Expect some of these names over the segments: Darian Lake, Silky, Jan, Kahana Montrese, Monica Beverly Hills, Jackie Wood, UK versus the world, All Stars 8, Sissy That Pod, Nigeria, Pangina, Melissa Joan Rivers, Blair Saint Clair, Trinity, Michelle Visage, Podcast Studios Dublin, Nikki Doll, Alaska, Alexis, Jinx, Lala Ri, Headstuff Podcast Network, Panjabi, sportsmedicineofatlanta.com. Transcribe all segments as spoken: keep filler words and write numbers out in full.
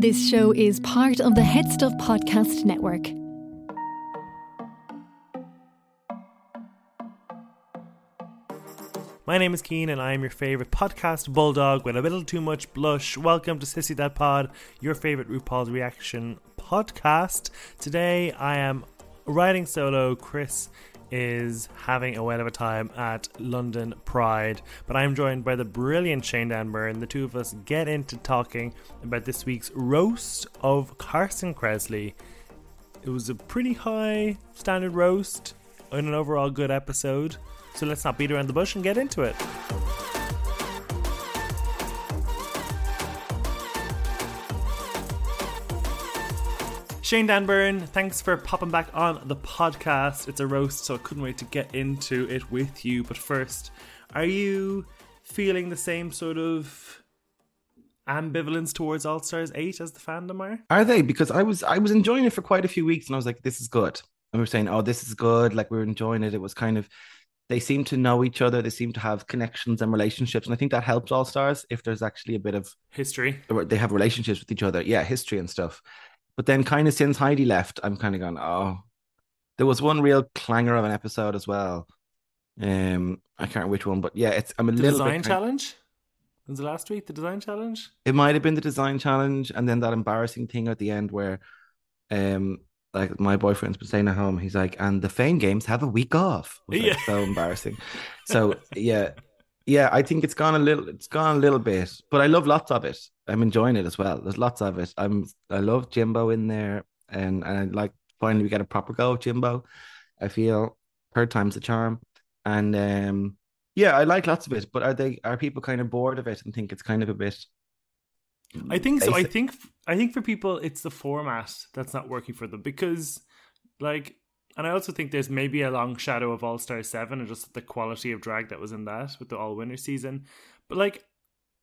This show is part of the Headstuff Podcast Network. My name is Keen and I am your favourite podcast bulldog with a little too much blush. Welcome to Sissy That Pod, your favourite RuPaul's Reaction podcast. Today I am riding solo. Chris is having a whale of a time at London Pride, but I'm joined by the brilliant Shane Dan Byrne. The two of us get into talking about this week's roast of Carson Kressley. It was a pretty high standard roast and an overall good episode, so let's not beat around the bush and get into it. Shane Dan Byrne, thanks for popping back on the podcast. It's a roast, so I couldn't wait to get into it with you. But first, are you feeling the same sort of ambivalence towards All Stars eight as the fandom are? Are they? Because I was I was enjoying it for quite a few weeks, and I was like, this is good. And we were saying, oh, this is good. Like, we were enjoying it. It was kind of, they seem to know each other. They seem to have connections and relationships. And I think that helps All Stars if there's actually a bit of history. They have relationships with each other. Yeah, history and stuff. But then kind of since Heidi left, I'm kind of gone, oh. There was one real clanger of an episode as well. Um, I can't remember which one, but yeah, it's I'm a the little design bit... design challenge? Was it last week, the design challenge? It might have been the design challenge, and then that embarrassing thing at the end where um, like my boyfriend's been staying at home. He's like, and the Fame Games have a week off. It was yeah. like so embarrassing. So yeah, yeah, I think it's gone a little, it's gone a little bit, but I love lots of it. I'm enjoying it as well. There's lots of it. I'm I love Jimbo in there, and, and I like finally we get a proper go of Jimbo. I feel third time's the charm, and um, yeah, I like lots of it. But are they are people kind of bored of it and think it's kind of a bit? I think basic? so. I think I think for people it's the format that's not working for them, because like, and I also think there's maybe a long shadow of All Star seven and just the quality of drag that was in that with the All Winner season, but like.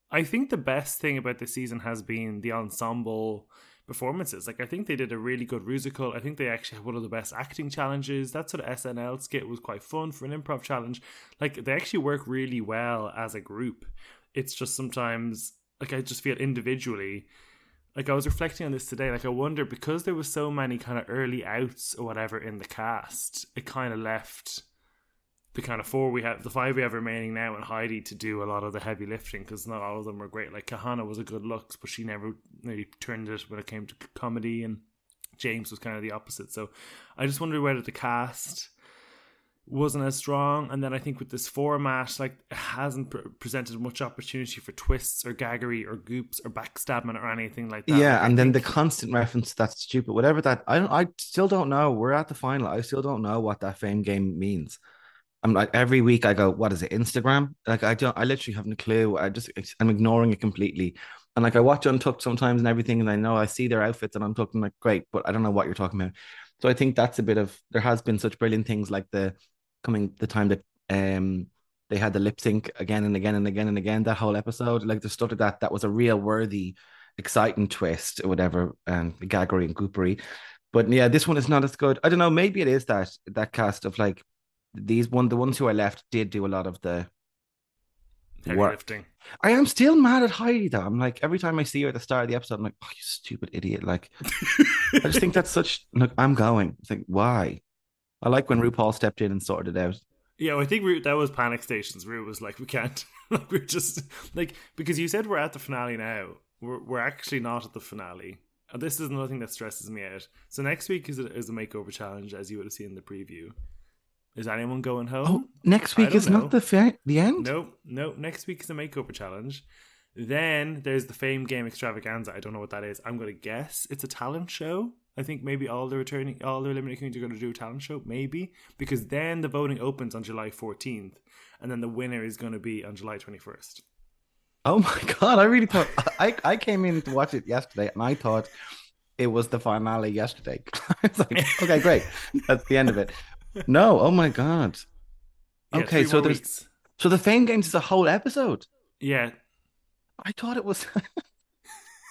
I think the best thing about this season has been the ensemble performances. Like, I think they did a really good musical. I think they actually had one of the best acting challenges. That sort of S N L skit was quite fun for an improv challenge. Like, they actually work really well as a group. It's just sometimes, like, I just feel individually. Like, I was reflecting on this today. Like, I wonder, because there was so many kind of early outs or whatever in the cast, it kind of left... the kind of four we have, the five we have remaining now, and Heidi to do a lot of the heavy lifting, because not all of them were great. Like Kahana was a good looks, but she never really turned it when it came to comedy, and James was kind of the opposite. So I just wonder whether the cast wasn't as strong. And then I think with this format, like, it hasn't pre- presented much opportunity for twists or gaggery or goops or backstabbing or anything like that. Yeah, like, and I then think... the constant reference to that stupid whatever that I don't, I still don't know. We're at the final. I still don't know what that Fame Game means. I'm like, every week I go, what is it, Instagram? Like, I don't, I literally haven't a clue. I just, I'm ignoring it completely. And like, I watch Untucked sometimes and everything, and I know I see their outfits and Untucked, I'm like, great, but I don't know what you're talking about. So I think that's a bit of, there has been such brilliant things like the coming, the time that um they had the lip sync again and again and again and again, that whole episode, like the stuff like that, that was a real worthy, exciting twist or whatever, and gaggery and goopery. But yeah, this one is not as good. I don't know, maybe it is that, that cast of like, These one, the ones who are left did do a lot of the heavy work. Lifting. I am still mad at Heidi though. I'm like, every time I see her at the start of the episode, I'm like, oh, you stupid idiot. Like, I just think that's such, look, I'm going. It's like, why? I like when RuPaul stepped in and sorted it out. Yeah, well, I think Ru, that was panic stations. Ru was like, we can't. Like, we're just, like, because you said we're at the finale now. We're, we're actually not at the finale. And this is another thing that stresses me out. So next week is a, is a makeover challenge, as you would have seen in the preview. Is anyone going home? Oh, next week is know. not the fa- the end? No, no. Next week is the makeover challenge. Then there's the Fame Game extravaganza. I don't know what that is. I'm going to guess it's a talent show. I think maybe all the returning, all the eliminated queens are going to do a talent show, maybe. Because then the voting opens on July fourteenth. And then the winner is going to be on July twenty-first. Oh my God. I really thought... I, I came in to watch it yesterday and I thought it was the finale yesterday. I was like, okay, great. That's the end of it. No, oh my God. Yeah, okay, so there's weeks. So the Fame Games is a whole episode. Yeah. I thought it was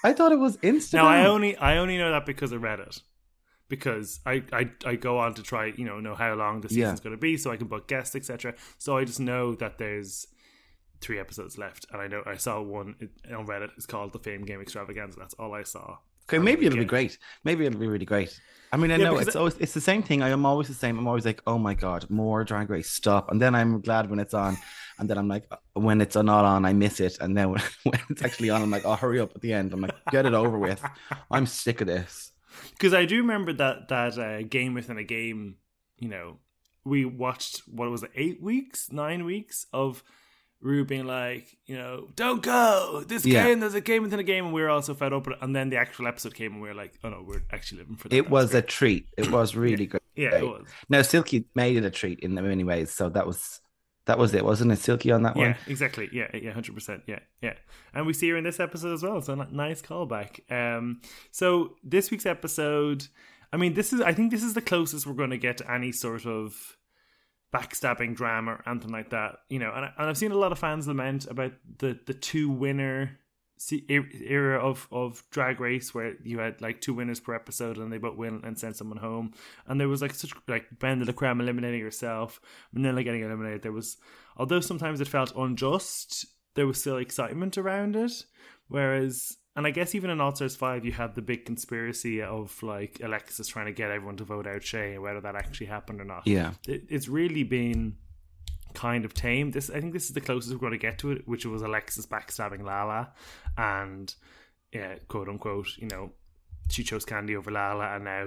I thought it was Instagram. No, I only I only know that because I read it. Because I, I, I go on to try, you know, know how long the season's yeah. gonna be so I can book guests, et cetera. So I just know that there's three episodes left, and I know I saw one on Reddit, it's called the Fame Game Extravaganza. That's all I saw. Okay, maybe it'll be great. Maybe it'll be really great. I mean, I yeah, know it's always it's the same thing. I am always the same. I'm always like, oh my God, more Drag Race, stop. And then I'm glad when it's on. And then I'm like, when it's not on, I miss it. And then when, when it's actually on, I'm like, I'll hurry up at the end. I'm like, get it over with. I'm sick of this. Because I do remember that that uh, game within a game, you know, we watched, what was it, eight weeks, nine weeks of Rue being like, you know, don't go, this yeah. game, there's a game within a game, and we were also fed up with it. And then the actual episode came and we were like, oh no, we're actually living for that. It was great. A treat. It was really yeah. good. Yeah, it was. Now, Silky made it a treat in many ways, so that was that was it, wasn't it, Silky, on that yeah, one? Yeah, exactly. Yeah, yeah, one hundred percent. Yeah, yeah. And we see her in this episode as well, so nice callback. Um, so this week's episode, I mean, this is, I think this is the closest we're going to get to any sort of backstabbing drama or anything like that, you know, and, and I've seen a lot of fans lament about the the two winner era of of Drag Race, where you had like two winners per episode and they both win and send someone home, and there was like such like Ben LeCreme eliminating herself, Manila getting eliminated. There was, although sometimes it felt unjust, there was still excitement around it, whereas, and I guess even in All Stars five you had the big conspiracy of like Alexis trying to get everyone to vote out Shane, whether that actually happened or not. Yeah. It, it's really been kind of tame. This, I think this is the closest we're going to get to it, which was Alexis backstabbing Lala and yeah, quote unquote, you know, she chose Candy over Lala, and now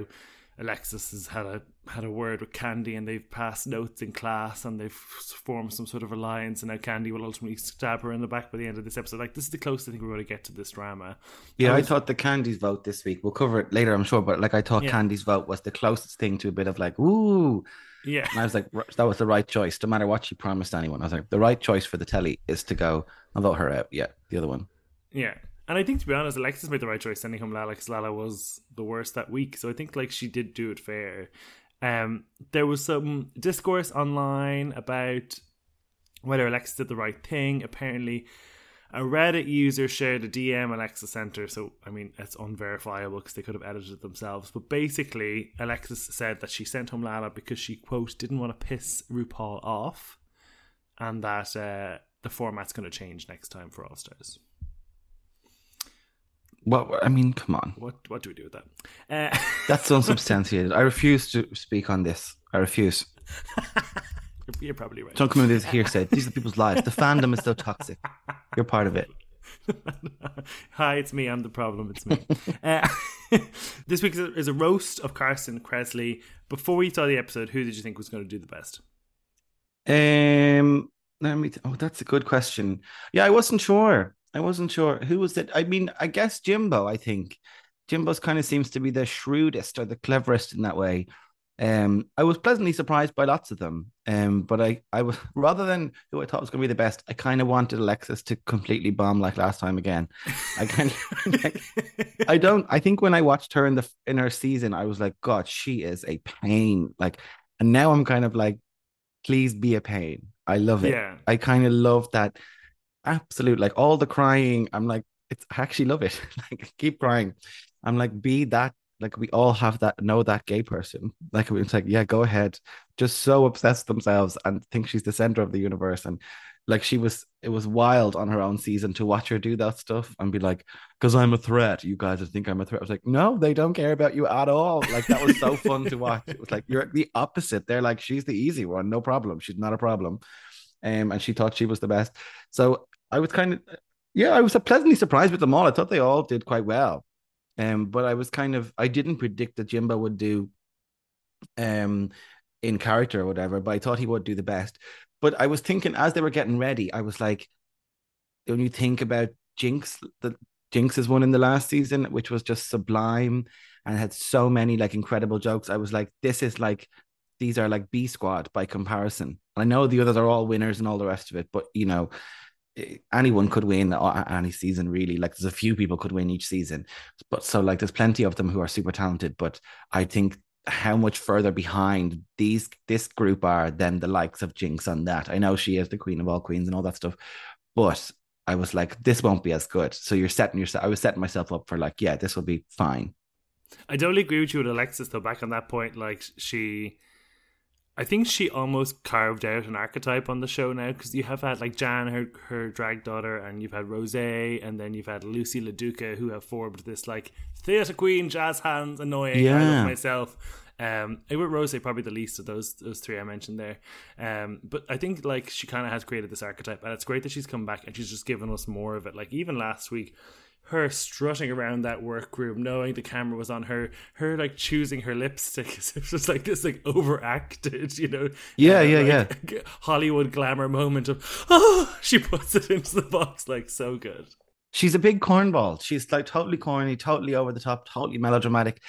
Alexis has had a had a word with Candy and they've passed notes in class and they've formed some sort of alliance, and now Candy will ultimately stab her in the back by the end of this episode. Like, this is the closest I think we're going to get to this drama. Yeah, I, was, I thought the Candy's vote this week, we'll cover it later, I'm sure, but like I thought yeah. Candy's vote was the closest thing to a bit of like, ooh. Yeah. And I was like, that was the right choice. No matter what she promised anyone, I was like, the right choice for the telly is to go and vote her out. Yeah, the other one. Yeah. And I think, to be honest, Alexis made the right choice sending home Lala, because Lala was the worst that week. So I think like she did do it fair. Um, there was some discourse online about whether Alexis did the right thing. Apparently, a Reddit user shared a D M Alexis sent her. So, I mean, it's unverifiable because they could have edited it themselves. But basically, Alexis said that she sent home Lala because she, quote, didn't want to piss RuPaul off, and that uh, the format's going to change next time for All Stars. Well, I mean, come on. What what do we do with that? Uh, That's unsubstantiated. I refuse to speak on this. I refuse. You're probably right. Don't come in with this hearsay. These are people's lives. The fandom is so toxic. You're part of it. Hi, it's me. I'm the problem. It's me. uh, this week is a roast of Carson Kressley. Before we saw the episode, who did you think was going to do the best? Um, let me. Th- oh, that's a good question. Yeah, I wasn't sure. I wasn't sure. Who was it? I mean, I guess Jimbo, I think. Jimbo's kind of seems to be the shrewdest or the cleverest in that way. Um, I was pleasantly surprised by lots of them. Um, but I, I was, rather than who I thought was going to be the best, I kind of wanted Alexis to completely bomb like last time again. I kind of, like, I don't, I think when I watched her in the in her season, I was like, God, she is a pain. Like, and now I'm kind of like, please be a pain. I love it. Yeah. I kind of love that. Absolute, like all the crying, I'm like, it's, I actually love it. Like, keep crying. I'm like, be that, like we all have that, know that gay person. Like, it's like, yeah, go ahead. Just so obsessed themselves and think she's the center of the universe. And like, she was, it was wild on her own season to watch her do that stuff and be like, because I'm a threat. You guys think I'm a threat. I was like, no, they don't care about you at all. Like, that was so fun to watch. It was like, you're the opposite. They're like, she's the easy one. No problem. She's not a problem. Um, and she thought she was the best. So I was kind of, yeah, I was pleasantly surprised with them all. I thought they all did quite well. Um, but I was kind of, I didn't predict that Jimbo would do um, in character or whatever, but I thought he would do the best. But I was thinking as they were getting ready, I was like, when you think about Jinx, the Jinx's one in the last season, which was just sublime and had so many like incredible jokes. I was like, this is like, these are like B squad by comparison. And I know the others are all winners and all the rest of it, but you know, anyone could win any season really. Like, there's a few people could win each season, but so like there's plenty of them who are super talented, but I think how much further behind these this group are than the likes of Jinx on that. I know she is the queen of all queens and all that stuff, but I was like, this won't be as good. So you're setting yourself, I was setting myself up for like, yeah, this will be fine. I totally agree with you with Alexis though, back on that point. Like, she, I think she almost carved out an archetype on the show now, because you have had like Jan, her her drag daughter, and you've had Rose, and then you've had Lucy LaDuca, who have formed this like theatre queen, jazz hands, annoying, yeah. I love myself. Um, I would Rose probably the least of those those three I mentioned there. Um, but I think like she kind of has created this archetype, and it's great that she's come back and she's just given us more of it. Like even last week, her strutting around that workroom, knowing the camera was on her, her like choosing her lipstick, as if it was like this like overacted, you know, yeah, um, yeah, like, yeah, Hollywood glamour moment of oh, she puts it into the box, like so good. She's a big cornball. She's like totally corny, totally over the top, totally melodramatic,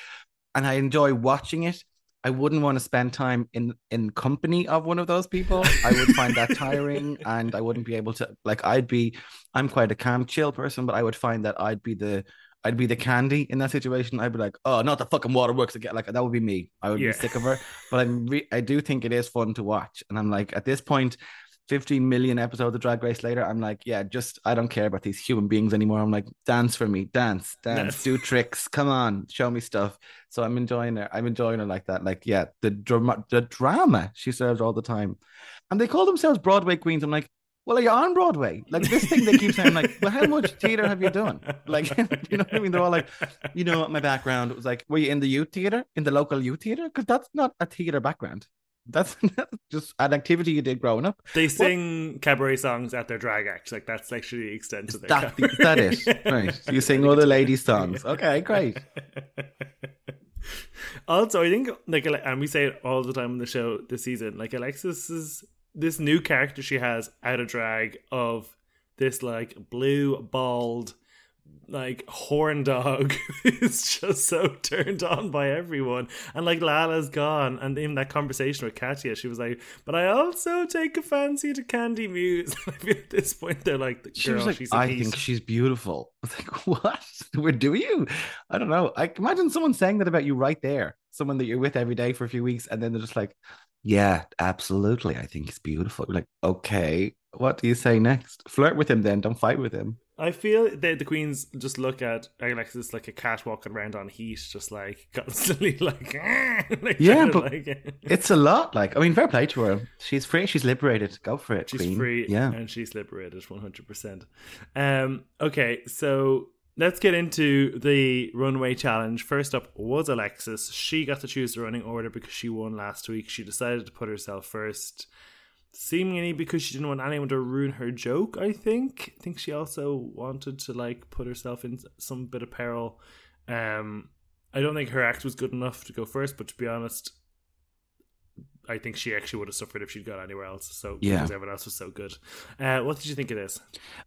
and I enjoy watching it. I wouldn't want to spend time in in company of one of those people. I would find that tiring, and I wouldn't be able to. Like, I'd be. I'm quite a calm, chill person, but I would find that I'd be the I'd be the candy in that situation. I'd be like, oh, not the fucking waterworks again. Like, that would be me. I would yeah. be sick of her. But I'm re- I do think it is fun to watch. And I'm like, at this point, fifteen million episodes of Drag Race later, I'm like, yeah, just, I don't care about these human beings anymore. I'm like, dance for me, dance, dance, yes. do tricks. Come on, show me stuff. So I'm enjoying her. I'm enjoying her like that. Like, yeah, the drama, the drama she serves all the time. And they call themselves Broadway queens. I'm like, well, are you on Broadway? Like, this thing they keep saying, like, well, how much theater have you done? Like, you know what I mean? They're all like, you know, my background, it was like, were you in the youth theater, in the local youth theater? Because that's not a theater background. That's just an activity you did growing up. They sing what? Cabaret songs at their drag act. Like, that's actually the extent is of their that, cabaret. Is that it? Right. You sing other ladies' songs. Okay, great. Also, I think, like, and we say it all the time on the show this season, like, Alexis is... this new character she has out of drag of this like blue bald like horn dog is just so turned on by everyone, and like Lala's gone, and in that conversation with Katya she was like, but I also take a fancy to Candy Muse. At this point they're like, the girl, she was like, she's I piece. think she's beautiful. I was like, what? Where do you? I don't know. I imagine someone saying that about you right there, someone that you're with every day for a few weeks, and then they're just like, yeah, absolutely, I think he's beautiful. Like, okay, what do you say next? Flirt with him then, don't fight with him. I feel that the queens just look at Alexis like a cat walking around on heat, just like constantly like, like yeah, but like, it's a lot. Like, I mean, fair play to her. She's free. She's liberated. Go for it, she's queen. Free, yeah, and she's liberated one hundred percent. Um, okay, so let's get into the runway challenge. First up was Alexis. She got to choose the running order because she won last week. She decided to put herself first, seemingly because she didn't want anyone to ruin her joke, I think. I think she also wanted to, like, put herself in some bit of peril. Um, I don't think her act was good enough to go first, but to be honest, I think she actually would have suffered if she'd gone anywhere else. So yeah. Because everyone else was so good. Uh, what did you think of this?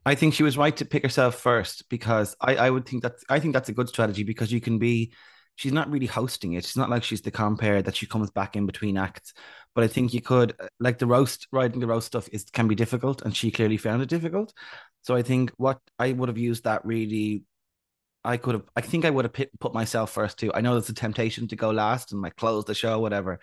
I think she was right to pick herself first, because I, I would think that I think that's a good strategy, because you can be, she's not really hosting it. It's not like she's the compere that she comes back in between acts. But I think you could, like the roast, writing the roast stuff is can be difficult, and she clearly found it difficult. So I think what I would have used that really. I could have, I think I would have put myself first too. I know there's a temptation to go last and like close the show, whatever.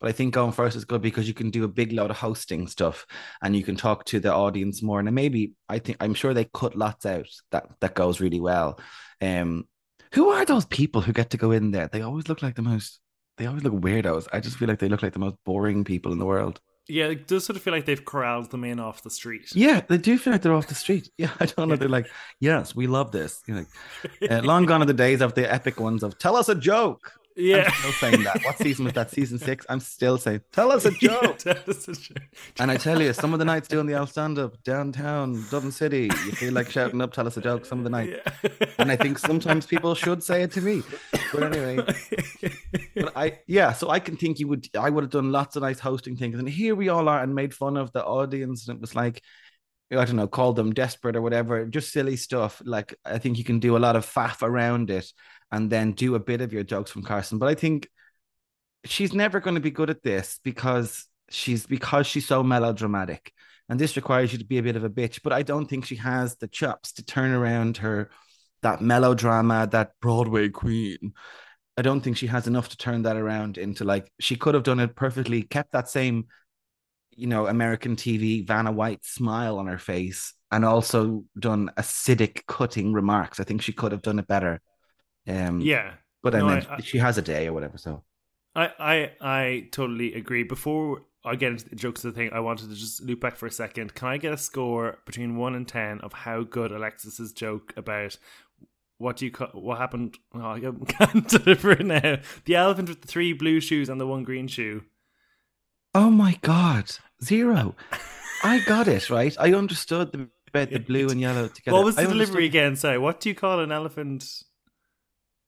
But I think going first is good, because you can do a big load of hosting stuff and you can talk to the audience more. And maybe I think I'm sure they cut lots out that, that goes really well. Um, who are those people who get to go in there? They always look like the most, they always look weirdos. I just feel like they look like the most boring people in the world. Yeah, it does sort of feel like they've corralled them in off the street. Yeah, they do feel like they're off the street. Yeah, I don't know. They're like, yes, we love this. You're like, uh, long gone are the days of the epic ones of tell us a joke. Yeah, I'm still saying that. What season was that? Season six. I'm still saying, tell us a joke. Yeah, tell us a joke. And I tell you, some of the nights doing the old stand-up downtown Dublin City, you feel like shouting up, tell us a joke. Some of the nights, yeah. And I think sometimes people should say it to me. But anyway, but I yeah. So I can think you would. I would have done lots of nice hosting things, and here we all are, and made fun of the audience, and it was like, I don't know, called them desperate or whatever, just silly stuff. Like, I think you can do a lot of faff around it and then do a bit of your jokes from Carson. But I think she's never going to be good at this because she's because she's so melodramatic. And this requires you to be a bit of a bitch. But I don't think she has the chops to turn around her, that melodrama, that Broadway queen. I don't think she has enough to turn that around into, like, she could have done it perfectly, kept that same, you know, American T V Vanna White smile on her face, and also done acidic cutting remarks. I think she could have done it better. Um, yeah, but no, I mean, I, I, she has a day or whatever. So I, I I totally agree. Before I get into the jokes of the thing, I wanted to just loop back for a second. Can I get a score between one and ten of how good Alexis's joke about what do you co- what happened? Oh, I can't deliver it now. The elephant with the three blue shoes and the one green shoe. Oh my god, zero! I got it right. I understood the about the blue and yellow together. What was the I delivery understood... again? Sorry, what do you call an elephant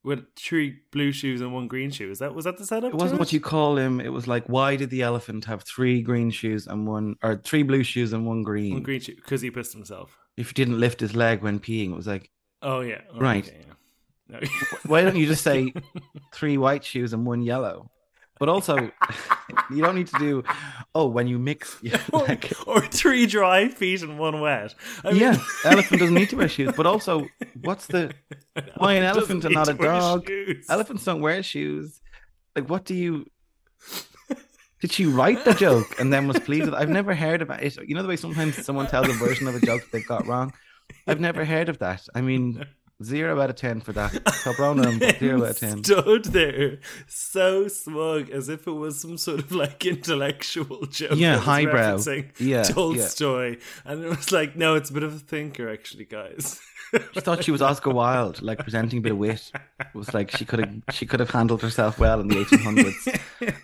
with three blue shoes and one green shoe? Is that was that the setup? It wasn't it? What you call him. It was like, why did the elephant have three green shoes and one, or three blue shoes and one green? One green shoe because he pissed himself. If he didn't lift his leg when peeing, it was like, oh yeah, oh, right. Okay, yeah. No. Why don't you just say three white shoes and one yellow? But also, you don't need to do, oh, when you mix... You know, like, or three dry feet and one wet. I mean, yeah, elephant doesn't need to wear shoes. But also, what's the... Why an elephant and not a dog? Shoes. Elephants don't wear shoes. Like, what do you... Did she write the joke and then was pleased with it? I've never heard about it. You know the way sometimes someone tells a version of a joke that they've got wrong? I've never heard of that. I mean... Zero out of ten for that. Cabronum, zero out of ten. Stood there, so smug, as if it was some sort of like intellectual joke. Yeah, highbrow. Yeah, Tolstoy, yeah. And it was like, no, it's a bit of a thinker, actually, guys. She thought she was Oscar Wilde, like presenting a bit of wit. It was like she could have she could have handled herself well in the eighteen hundreds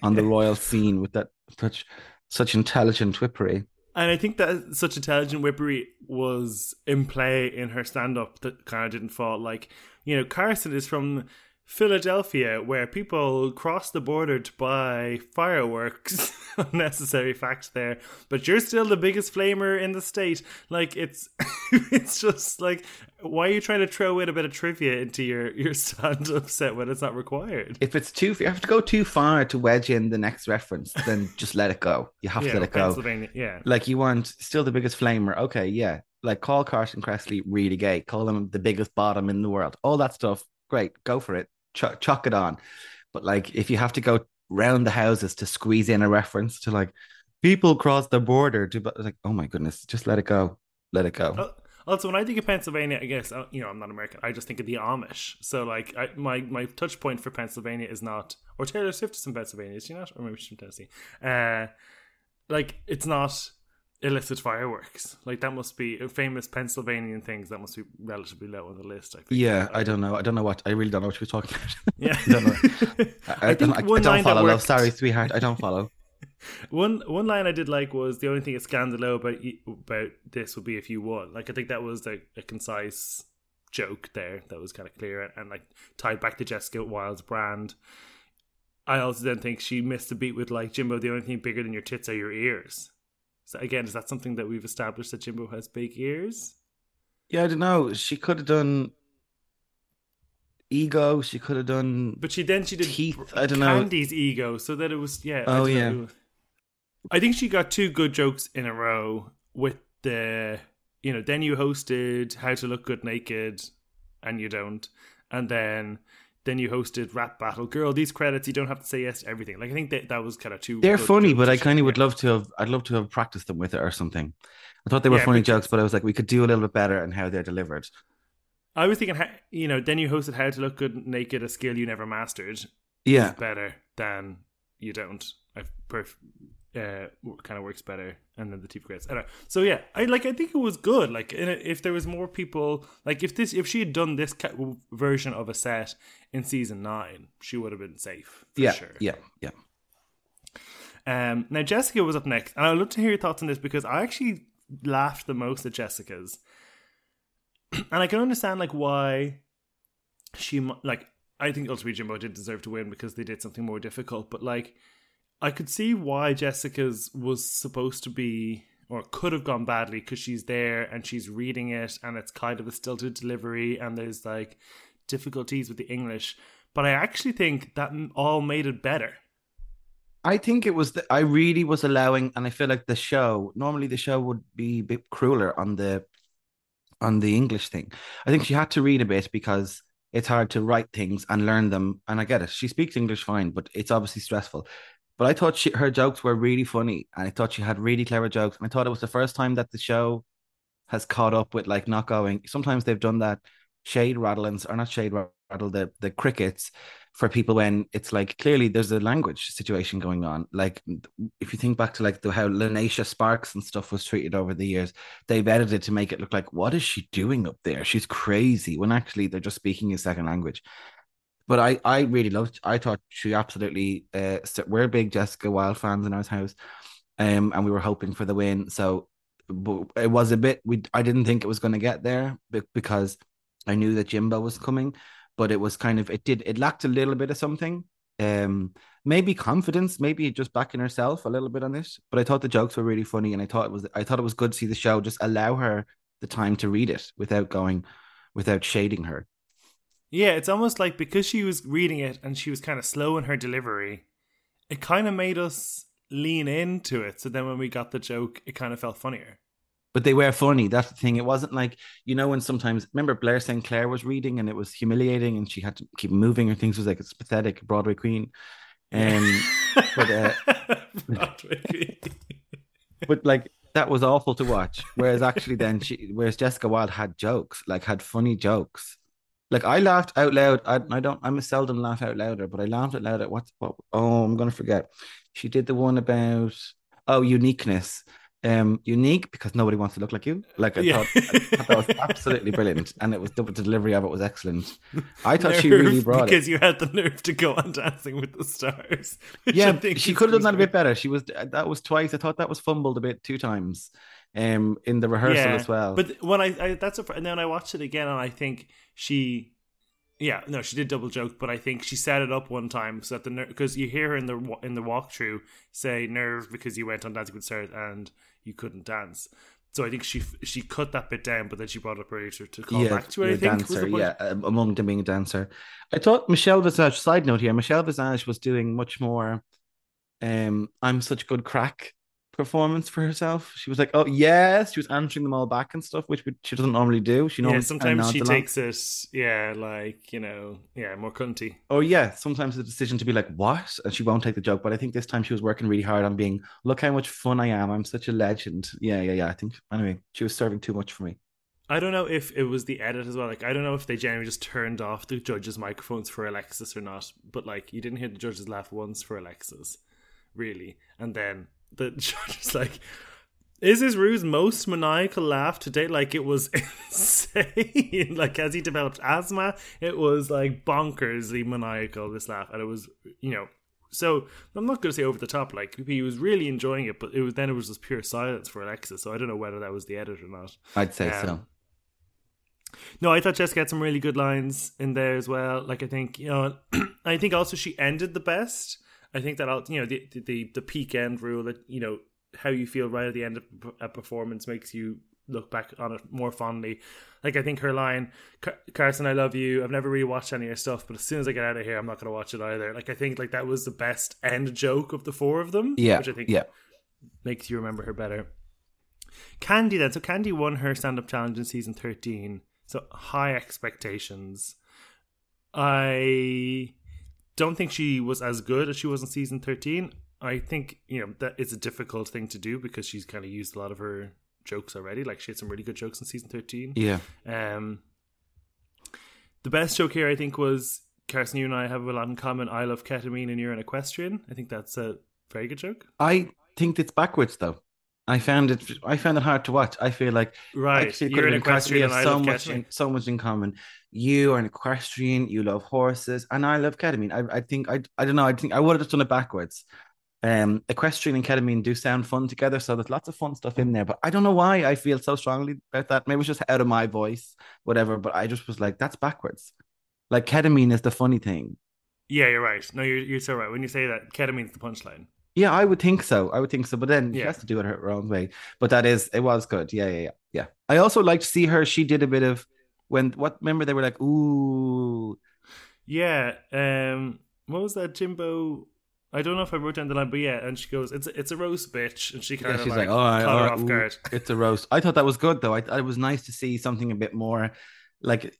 on the royal scene with that such such intelligent whippery. And I think that such intelligent whippery was in play in her stand-up that kind of didn't fall. Like, you know, Carson is from Philadelphia, where people cross the border to buy fireworks. Unnecessary fact there. But you're still the biggest flamer in the state. Like, it's it's just like, why are you trying to throw in a bit of trivia into your, your stand-up set when it's not required? If it's too, you have to go too far to wedge in the next reference, then just let it go. You have yeah, to let it go. Pennsylvania, yeah. Like, you want still the biggest flamer. Okay, yeah. Like, call Carson Kressley really gay. Call him the biggest bottom in the world. All that stuff. Great. Go for it. Ch- chuck it on. But like, if you have to go round the houses to squeeze in a reference to like, people cross the border to, like, oh my goodness, just let it go. Let it go. Oh. Also, when I think of Pennsylvania, I guess, you know, I'm not American. I just think of the Amish. So, like, I, my, my touch point for Pennsylvania is not... Or Taylor Swift is from Pennsylvania, is she not? Or maybe she's from Tennessee. Uh, like, it's not illicit fireworks. Like, that must be... Famous Pennsylvanian things, that must be relatively low on the list, I think. Yeah, I don't know. I don't know what... I really don't know what you're talking about. Yeah. I don't know. I, I, I don't, I, I don't follow, love. Sorry, sweetheart. I don't follow. One one line I did like was, the only thing that's scandalo about you, about this would be if you won. Like, I think that was like a concise joke there that was kind of clear and, and like tied back to Jessica Wilde's brand. I also then think she missed the beat with like, Jimbo, the only thing bigger than your tits are your ears. So again, is that something that we've established, that Jimbo has big ears? Yeah, I don't know. She could have done ego. She could have done, but she then she did teeth. I don't know, Candy's ego. So that it was, yeah. Oh I yeah. Know. I think she got two good jokes in a row with the, you know, then you hosted How to Look Good Naked, and you don't, and then then you hosted Rap Battle. Girl, these credits, you don't have to say yes to everything. Like, I think that that was kind of two. They're funny, but I kind of would love to have. I'd love to have practiced them with it or something. I thought they were yeah, funny jokes, but I was like, we could do a little bit better in how they're delivered. I was thinking, you know, then you hosted How to Look Good Naked, a skill you never mastered. Yeah, is better than you don't. I've perf- uh, kind of works better, and then the teeth grades. I don't know. So yeah, I like. I think it was good. Like, if there was more people, like if this, if she had done this version of a set in season nine, she would have been safe. For yeah, sure. yeah, yeah. Um. Now Jessica was up next, and I'd love to hear your thoughts on this because I actually laughed the most at Jessica's. And I can understand, like, why she, like, I think ultimately Jimbo did deserve to win because they did something more difficult. But, like, I could see why Jessica's was supposed to be, or could have gone badly, because she's there and she's reading it and it's kind of a stilted delivery and there's, like, difficulties with the English. But I actually think that all made it better. I think it was, the, I really was allowing, and I feel like the show, normally the show would be a bit crueler on the... on the English thing. I think she had to read a bit because it's hard to write things and learn them. And I get it. She speaks English fine, but it's obviously stressful. But I thought she, her jokes were really funny. And I thought she had really clever jokes. And I thought it was the first time that the show has caught up with like not going. Sometimes they've done that shade rattlings, or not shade rattle, the, the crickets for people when it's like, clearly there's a language situation going on. Like, if you think back to like the, how Lanacia Sparks and stuff was treated over the years, they've edited to make it look like, what is she doing up there? She's crazy. When actually they're just speaking a second language. But I, I really loved, I thought she absolutely, uh, we're big Jessica Wilde fans in our house, um, and we were hoping for the win. So but it was a bit, we I didn't think it was going to get there because I knew that Jimbo was coming, but it was kind of, it did, it lacked a little bit of something, um, maybe confidence, maybe just backing herself a little bit on this. But I thought the jokes were really funny, and I thought it was, I thought it was good to see the show just allow her the time to read it without going, without shading her. Yeah, it's almost like because she was reading it and she was kind of slow in her delivery, it kind of made us lean into it. So then when we got the joke, it kind of felt funnier. But they were funny. That's the thing. It wasn't like, you know, when sometimes, remember Blair Saint Clair was reading and it was humiliating and she had to keep moving her things. It was like, it's pathetic, Broadway Queen. Um, but, uh, Broadway Queen. But like, that was awful to watch. Whereas actually then, she, whereas Jessica Wilde had jokes, like had funny jokes. Like, I laughed out loud. I, I don't, I'm a seldom laugh out louder, but I laughed out loud at what, what, oh, I'm going to forget. She did the one about, oh, uniqueness. Um, unique because nobody wants to look like you. Like, I, yeah. thought, I thought that was absolutely brilliant. And it was, the delivery of it was excellent. I thought nerve, she really brought because it. Because you had the nerve to go on Dancing with the Stars. Yeah, she could have done that a bit better. She was, that was twice. I thought that was fumbled a bit two times. Um, in the rehearsal yeah, as well. But when I, I that's a, and then I watched it again, and I think she, yeah, no, she did double joke, but I think she set it up one time so that the because ner- you hear her in the in the walkthrough say nerve because you went on Dancing with the Stars and you couldn't dance. So I think she she cut that bit down, but then she brought up her to, to call yeah, back to her. I think dancer, was yeah, among them being a dancer. I thought Michelle Visage. Side note here, Michelle Visage was doing much more. Um, I'm such good crack. Performance for herself. She was like, oh yes, she was answering them all back and stuff, which she doesn't normally do. She normally yeah, sometimes she takes it yeah like you know yeah more cunty. Oh yeah, sometimes the decision to be like what, and she won't take the joke. But I think this time she was working really hard on being look how much fun I am, I'm such a legend. Yeah yeah yeah I think anyway she was serving too much for me. I don't know if it was the edit as well. Like, I don't know if they generally just turned off the judges' microphones for Alexis or not, but like you didn't hear the judges laugh once for Alexis really. And then the judge is like, is this Rue's most maniacal laugh today? Like, it was insane. Like, as he developed asthma, it was like bonkersly maniacal, this laugh. And it was, you know, so I'm not going to say over the top. Like, he was really enjoying it, but it was then it was just pure silence for Alexis. So I don't know whether that was the edit or not. I'd say um, so. No, I thought Jessica had some really good lines in there as well. Like, I think, you know, I think also she ended the best. I think that, I'll, you know, the, the the peak end rule that, you know, how you feel right at the end of a performance makes you look back on it more fondly. Like, I think her line, Carson, I love you. I've never really watched any of your stuff, but as soon as I get out of here, I'm not going to watch it either. Like, I think like that was the best end joke of the four of them. Yeah. Which I think yeah. makes you remember her better. Candy then. So Candy won her stand-up challenge in season thirteen. So high expectations. I... don't think she was as good as she was in season thirteen. I think, you know, that is a difficult thing to do because she's kind of used a lot of her jokes already. Like, she had some really good jokes in season thirteen. Yeah. Um, the best joke here, I think, was Carson, you and I have a lot in common. I love ketamine and you're an equestrian. I think that's a very good joke. I think it's backwards, though. I found it I found it hard to watch. I feel like right. actually you're an equestrian and I so love much ketamine. In, so much in common. You are an equestrian, you love horses, and I love ketamine. I, I think I I don't know, I think I would have done it backwards. Um equestrian and ketamine do sound fun together, so there's lots of fun stuff in there. But I don't know why I feel so strongly about that. Maybe it's just out of my voice, whatever, but I just was like, that's backwards. Like, ketamine is the funny thing. Yeah, you're right. No, you're you're so right. When you say that, ketamine's the punchline. Yeah, I would think so. I would think so. But then yeah. she has to do it her own way. But that is, it was good. Yeah, yeah, yeah. yeah. I also liked to see her. She did a bit of, when, what, remember they were like, ooh. Yeah. Um, what was that, Jimbo? I don't know if I wrote down the line, but yeah. And she goes, it's, it's a roast, bitch. And she kind yeah, of she's like, like, all right, caught all right, her off guard. Ooh, it's a roast. I thought that was good, though. I, I It was nice to see something a bit more, like,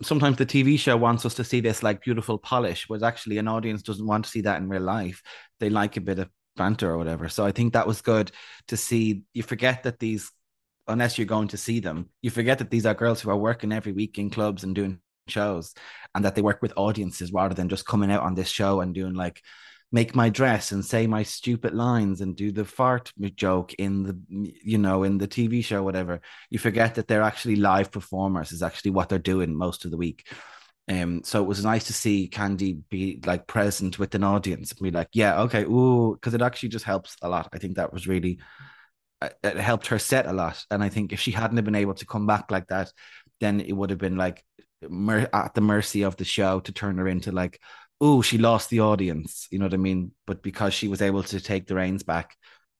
sometimes the T V show wants us to see this like beautiful polish, but actually an audience doesn't want to see that in real life. They like a bit of banter or whatever. So I think that was good to see. You forget that these unless you're going to see them, you forget that these are girls who are working every week in clubs and doing shows, and that they work with audiences rather than just coming out on this show and doing like, make my dress and say my stupid lines and do the fart joke in the, you know, in the T V show, whatever. You forget that they're actually live performers is actually what they're doing most of the week. Um, so it was nice to see Candy be like present with an audience and be like, yeah, okay, ooh, because it actually just helps a lot. I think that was really, it helped her set a lot. And I think if she hadn't have been able to come back like that, then it would have been like mer- at the mercy of the show to turn her into like, ooh, she lost the audience, you know what I mean? But because she was able to take the reins back,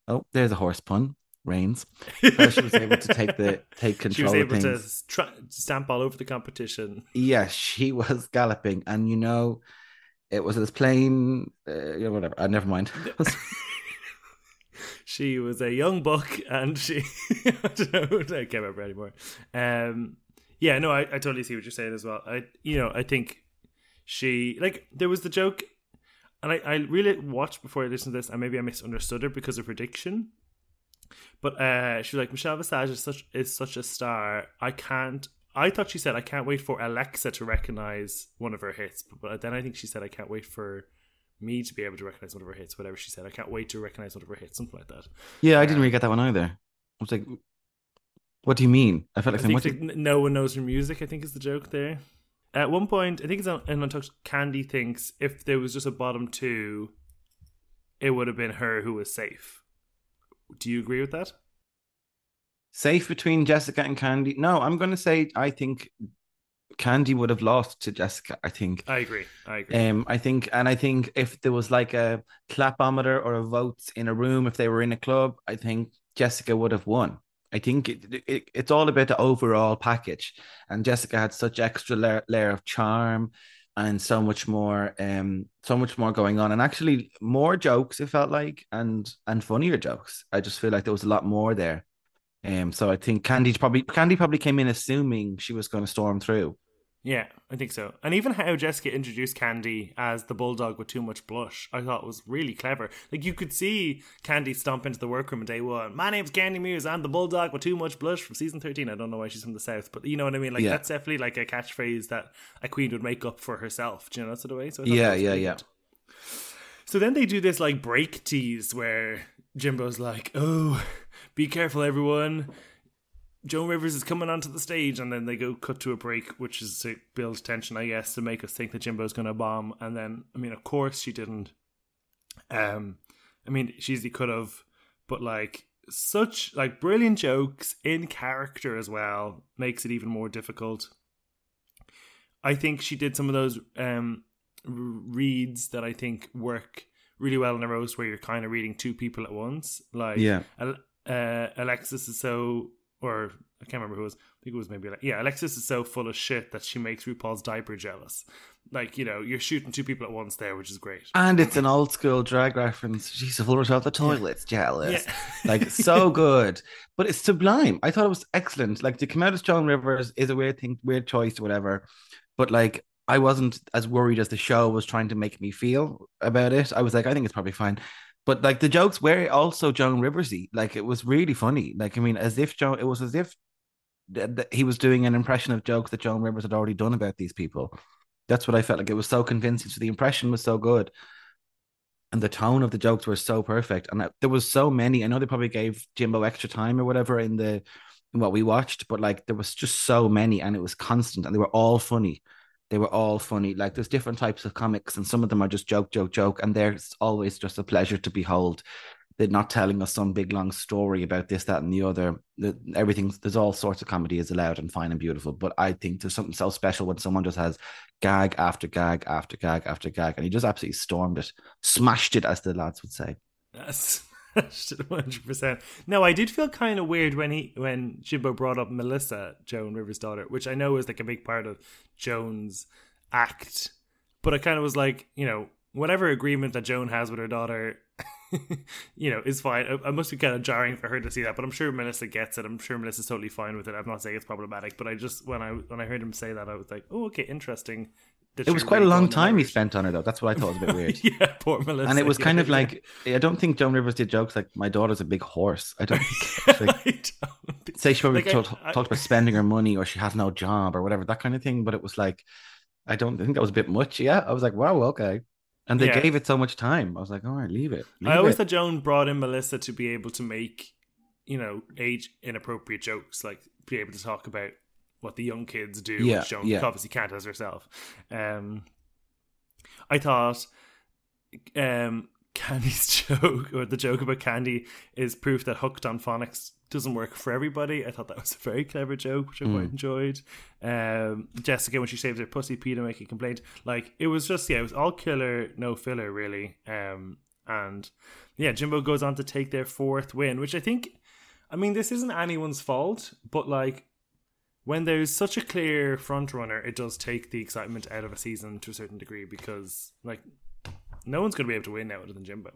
oh, there's a horse pun, reins. Because she was able to take the take control. She was able to tra- stamp all over the competition. Yeah, she was galloping, and you know, it was this plain, uh, whatever. Uh, never mind. She was a young buck, and she I don't know, I can't remember anymore. Um, yeah, no, I, I totally see what you're saying as well. I, you know, I think. She, like, there was the joke, and I, I really watched before I listened to this, and maybe I misunderstood her because of her diction. But uh, she was like, Michelle Visage is such is such a star. I can't, I thought she said, I can't wait for Alexa to recognize one of her hits. But then I think she said, I can't wait for me to be able to recognize one of her hits, whatever she said. I can't wait to recognize one of her hits, something like that. Yeah, I didn't really get that one either. I was like, what do you mean? I felt like I think saying, what no one knows her music, I think is the joke there. At one point, I think it's on, in Untouched, Candy thinks if there was just a bottom two, it would have been her who was safe. Do you agree with that? Safe between Jessica and Candy? No, I'm going to say I think Candy would have lost to Jessica, I think. I agree, I agree. Um, I think, and I think if there was like a clapometer or a vote in a room, if they were in a club, I think Jessica would have won. I think it, it, it's all about the overall package. And Jessica had such extra layer, layer of charm and so much more um, so much more going on. And actually more jokes, it felt like, and and funnier jokes. I just feel like there was a lot more there. Um, so I think Candy probably Candy probably came in assuming she was going to storm through. Yeah, I think so. And even how Jessica introduced Candy as the bulldog with too much blush, I thought was really clever. Like, you could see Candy stomp into the workroom in day one. My name's Candy Muse. I'm the bulldog with too much blush from season thirteen. I don't know why she's from the South, but you know what I mean? Like, yeah. That's definitely like a catchphrase that a queen would make up for herself. Do you know that sort of way? So yeah, yeah, yeah. So then they do this, like, break tease where Jimbo's like, oh, be careful, everyone. Joan Rivers is coming onto the stage, and then they go cut to a break, which is to build tension, I guess, to make us think that Jimbo's going to bomb. And then, I mean, of course she didn't. Um, I mean, she easily could have, but like such like brilliant jokes in character as well makes it even more difficult. I think she did some of those um, reads that I think work really well in a roast where you're kind of reading two people at once. Like, yeah, uh, Alexis is so. Or I can't remember who it was. I think it was maybe like, yeah, Alexis is so full of shit that she makes RuPaul's diaper jealous. Like, you know, you're shooting two people at once there, which is great. And it's an old school drag reference. She's full of shit. The toilet's jealous. Yeah. Like, so good. But it's sublime. I thought it was excellent. Like, to come out as Joan Rivers is a weird thing, weird choice or whatever. But like, I wasn't as worried as the show was trying to make me feel about it. I was like, I think it's probably fine. But like the jokes were also Joan Riversy. Like it was really funny. Like I mean, as if Joan, it was as if th- th- he was doing an impression of jokes that Joan Rivers had already done about these people. That's what I felt like. It was so convincing. So the impression was so good, and the tone of the jokes were so perfect. And I, there was so many. I know they probably gave Jimbo extra time or whatever in the in what we watched, but like there was just so many, and it was constant, and they were all funny. They were all funny. Like there's different types of comics, and some of them are just joke, joke, joke. And they're always just a pleasure to behold. They're not telling us some big long story about this, that, and the other. The, everything's there's all sorts of comedy is allowed and fine and beautiful. But I think there's something so special when someone just has gag after gag after gag after gag, and he just absolutely stormed it, smashed it, as the lads would say. Yes. one hundred percent. No, I did feel kind of weird when he when Jimbo brought up Melissa, Joan Rivers' daughter, which I know is like a big part of Joan's act. But I kind of was like, you know, whatever agreement that Joan has with her daughter, you know, is fine. It, it must be kind of jarring for her to see that, but I'm sure Melissa gets it. I'm sure Melissa's totally fine with it. I'm not saying it's problematic, but I just, when I when I heard him say that, I was like, oh, okay, interesting. It was quite a long time he spent on her, though. That's what I thought was a bit weird. Yeah, poor Melissa. And it was kind yeah, of like, yeah. I don't think Joan Rivers did jokes like, my daughter's a big horse. I don't think. Like, I don't say she probably like, told, I, I, talked about spending her money, or she has no job, or whatever, that kind of thing. But it was like, I don't I think that was a bit much. Yeah, I was like, wow, okay. And they yeah. gave it so much time. I was like, all right, leave it. Leave I always it. thought Joan brought in Melissa to be able to make, you know, age inappropriate jokes, like be able to talk about what the young kids do, yeah, which Joan yeah. obviously can't as herself. Um, I thought um, Candy's joke, or the joke about Candy, is proof that Hooked on Phonics doesn't work for everybody. I thought that was a very clever joke, which I mm. quite enjoyed. Um, Jessica, when she saved her pussy pee to make a complaint, like, it was just, yeah, it was all killer, no filler, really. Um, and yeah, Jimbo goes on to take their fourth win, which I think, I mean, this isn't anyone's fault, but like, when there's such a clear front runner, it does take the excitement out of a season to a certain degree, because like, no one's going to be able to win now other than Jimbo.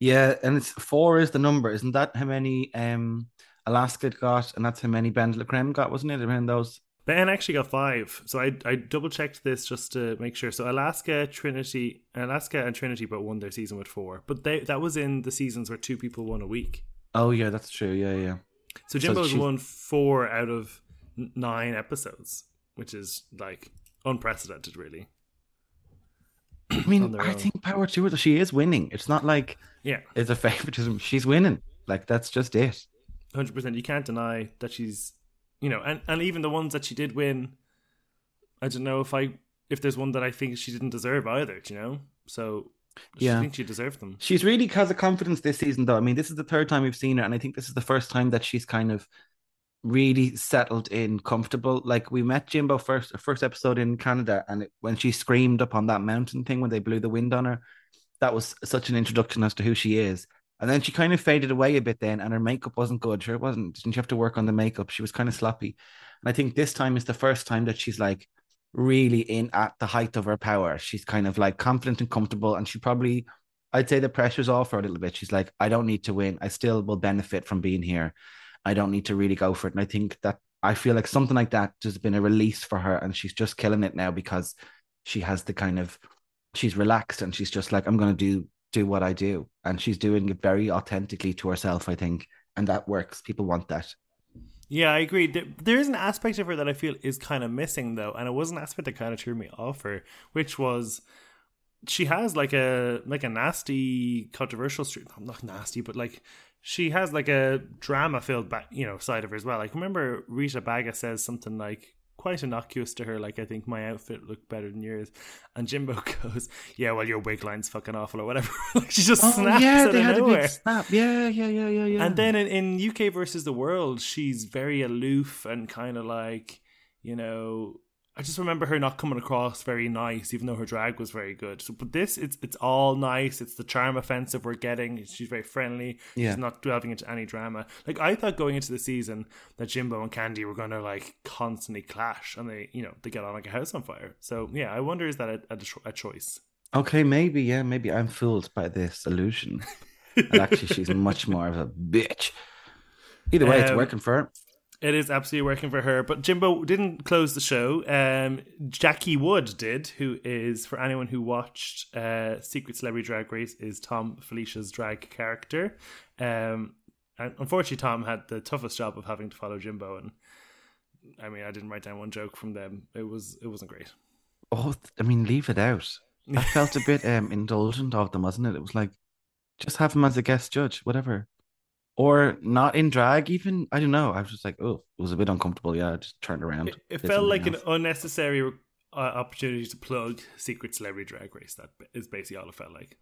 Yeah, and it's four is the number. Isn't that how many um, Alaska got? And that's how many Ben LeCreme got, wasn't it? Around those. Ben actually got five. So I I double checked this just to make sure. So Alaska, Trinity, Alaska and Trinity both won their season with four, but they that was in the seasons where two people won a week. Oh yeah, that's true. Yeah, yeah. So Jimbo's so won four out of nine episodes, which is like unprecedented, really. I mean, I own. think power to her, she is winning. It's not like yeah, it's a favoritism. She's winning. Like, that's just it. one hundred percent. You can't deny that she's, you know, and, and even the ones that she did win, I don't know if I if there's one that I think she didn't deserve either, do you know? So yeah. I think she deserved them. She's really has a confidence this season, though. I mean, this is the third time we've seen her, and I think this is the first time that she's kind of really settled in, comfortable. Like, we met Jimbo first first episode in Canada, and it, when she screamed up on that mountain thing when they blew the wind on her, that was such an introduction as to who she is. And then she kind of faded away a bit then, and her makeup wasn't good. Sure, it wasn't. Didn't you have to work on the makeup? She was kind of sloppy. And I think this time is the first time that she's like really in at the height of her power. She's kind of like confident and comfortable, and she probably, I'd say the pressure's off her a little bit. She's like, I don't need to win. I still will benefit from being here. I don't need to really go for it. And I think that, I feel like something like that has been a release for her, and she's just killing it now, because she has the kind of, she's relaxed, and she's just like, I'm going to do do what I do. And she's doing it very authentically to herself, I think. And that works. People want that. Yeah, I agree. There, there is an aspect of her that I feel is kind of missing, though. And it was an aspect that kind of threw me off her, which was, she has like a, like a nasty, controversial, not nasty, but like, she has like a drama-filled, back, you know, side of her as well. Like, remember Rita Baga says something like quite innocuous to her, like, I think my outfit looked better than yours, and Jimbo goes, "Yeah, well, your wig line's fucking awful," or whatever. Like, she just oh, snaps yeah, out they of had nowhere. A big snap. Yeah, yeah, yeah, yeah, yeah. And then in, in U K versus the world, she's very aloof and kind of like, you know, I just remember her not coming across very nice, even though her drag was very good. So, but this, it's it's all nice. It's the charm offensive we're getting. She's very friendly. Yeah. She's not delving into any drama. Like, I thought going into the season that Jimbo and Candy were going to like constantly clash, and they, you know, they get on like a house on fire. So yeah, I wonder, is that a, a, a choice? Okay, maybe, yeah, maybe I'm fooled by this illusion. And actually, she's much more of a bitch. Either way, um, it's working for her. It is absolutely working for her. But Jimbo didn't close the show. Um, Jackie Wood did, who is, for anyone who watched uh, Secret Celebrity Drag Race, is Tom Felicia's drag character. Um, and unfortunately, Tom had the toughest job of having to follow Jimbo. And I mean, I didn't write down one joke from them. It, was, it wasn't great. Oh, I mean, leave it out. I felt a bit um, indulgent of them, wasn't it? It was like, just have him as a guest judge, whatever. Or not in drag, even. I don't know. I was just like, oh, it was a bit uncomfortable. Yeah, I just turned around. It, it felt like else. an unnecessary uh, opportunity to plug Secret Celebrity Drag Race. That is basically all it felt like.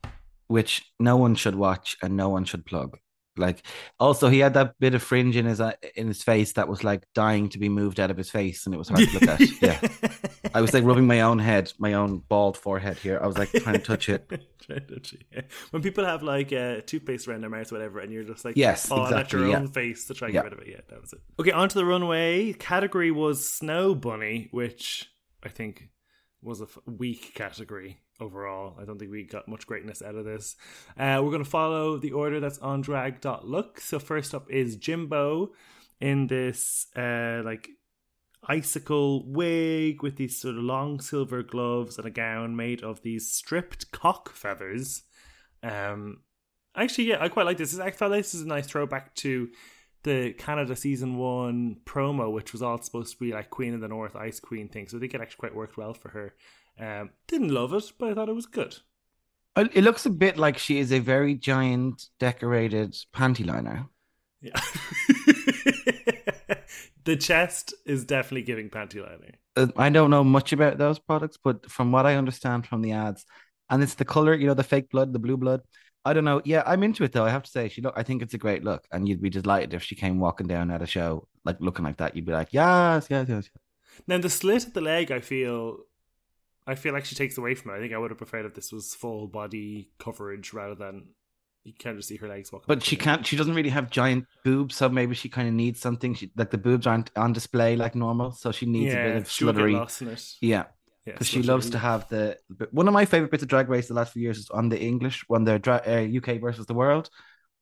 Which no one should watch and no one should plug. Like, also, he had that bit of fringe in his uh, in his face that was like dying to be moved out of his face, and it was hard to look at. Yeah, I was like rubbing my own head, my own bald forehead here. I was like trying to touch it. Trying to touch it. Yeah. When people have like uh, toothpaste around their mouth, or whatever, and you're just like, yes, oh, exactly, at your yeah. own face to try and yeah. get rid of it. Yeah, that was it. Okay, onto the runway. Category was Snow Bunny, which I think was a f- weak category overall. I don't think we got much greatness out of this. Uh, we're going to follow the order that's on drag.look. So first up is Jimbo in this uh, like icicle wig with these sort of long silver gloves and a gown made of these stripped cock feathers. Um, actually, yeah, I quite like this. I felt like this is a nice throwback to the Canada season one promo, which was all supposed to be like Queen of the North, Ice Queen thing. So I think it actually quite worked well for her. Um, didn't love it, but I thought it was good. It looks a bit like she is a very giant decorated panty liner. Yeah. The chest is definitely giving panty liner. Uh, I don't know much about those products, but from what I understand from the ads, and it's the color, you know, the fake blood, the blue blood. I don't know. Yeah, I'm into it, though. I have to say, she look. I think it's a great look. And you'd be delighted if she came walking down at a show, like looking like that. You'd be like, yes, yes, yes. Now, the slit at the leg, I feel I feel like she takes away from it. I think I would have preferred if this was full body coverage rather than you can't just see her legs walking. But she can't. She doesn't really have giant boobs, so maybe she kind of needs something. She, like the boobs aren't on display like normal, so she needs yeah, a bit of sluttery. Lost in it. Yeah. Because yeah, she loves to have the... One of my favourite bits of Drag Race the last few years is on the English, when they're dra- uh, U K versus the world,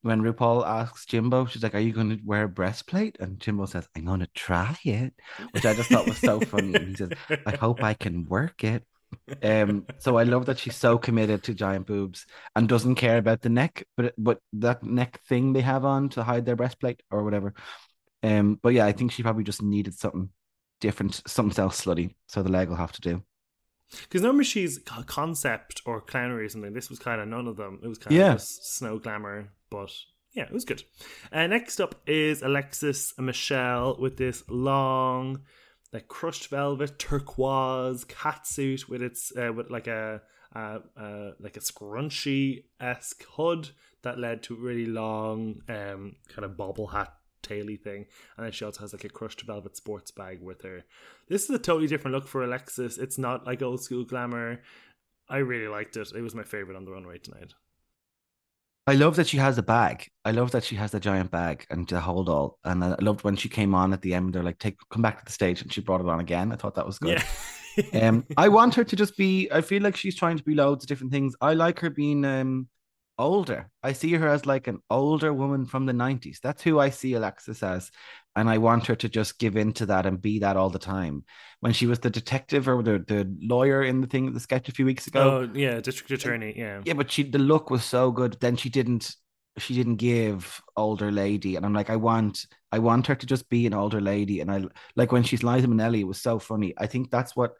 when RuPaul asks Jimbo, she's like, are you going to wear a breastplate? And Jimbo says, I'm going to try it, which I just thought was so funny. And he says, I hope I can work it. Um, so I love that she's so committed to giant boobs and doesn't care about the neck, but but that neck thing they have on to hide their breastplate or whatever. Um, but yeah, I think she probably just needed something different, something else slutty, so the leg will have to do. Because normally she's concept or clownery or something. This was kind of none of them. It was kind yeah. of just snow glamour, but yeah, it was good. Uh, next up is Alexis and Michelle with this long, like crushed velvet turquoise catsuit with its uh, with like a uh, uh, like a scrunchie-esque hood that led to a really long um, kind of bobble hat taily thing, and then she also has like a crushed velvet sports bag with her. This is a totally different look for Alexis. It's not like old school glamour. I really liked it. It was my favorite on the runway tonight. I love that she has a bag. I love that she has a giant bag and to hold all. And I loved when she came on at the end, they're like, take come back to the stage, and she brought it on again. I thought that was good. Yeah. um I want her to just be, I feel like she's trying to be loads of different things. I like her being um older. I see her as like an older woman from the nineties. That's who I see Alexis as, and I want her to just give into that and be that all the time. When she was the detective or the, the lawyer in the thing, the sketch a few weeks ago. Oh yeah, district attorney. Yeah, yeah, but she the look was so good. Then she didn't she didn't give older lady, and I'm like, I want I want her to just be an older lady. And I like when she's Liza Minnelli, it was so funny. I think that's what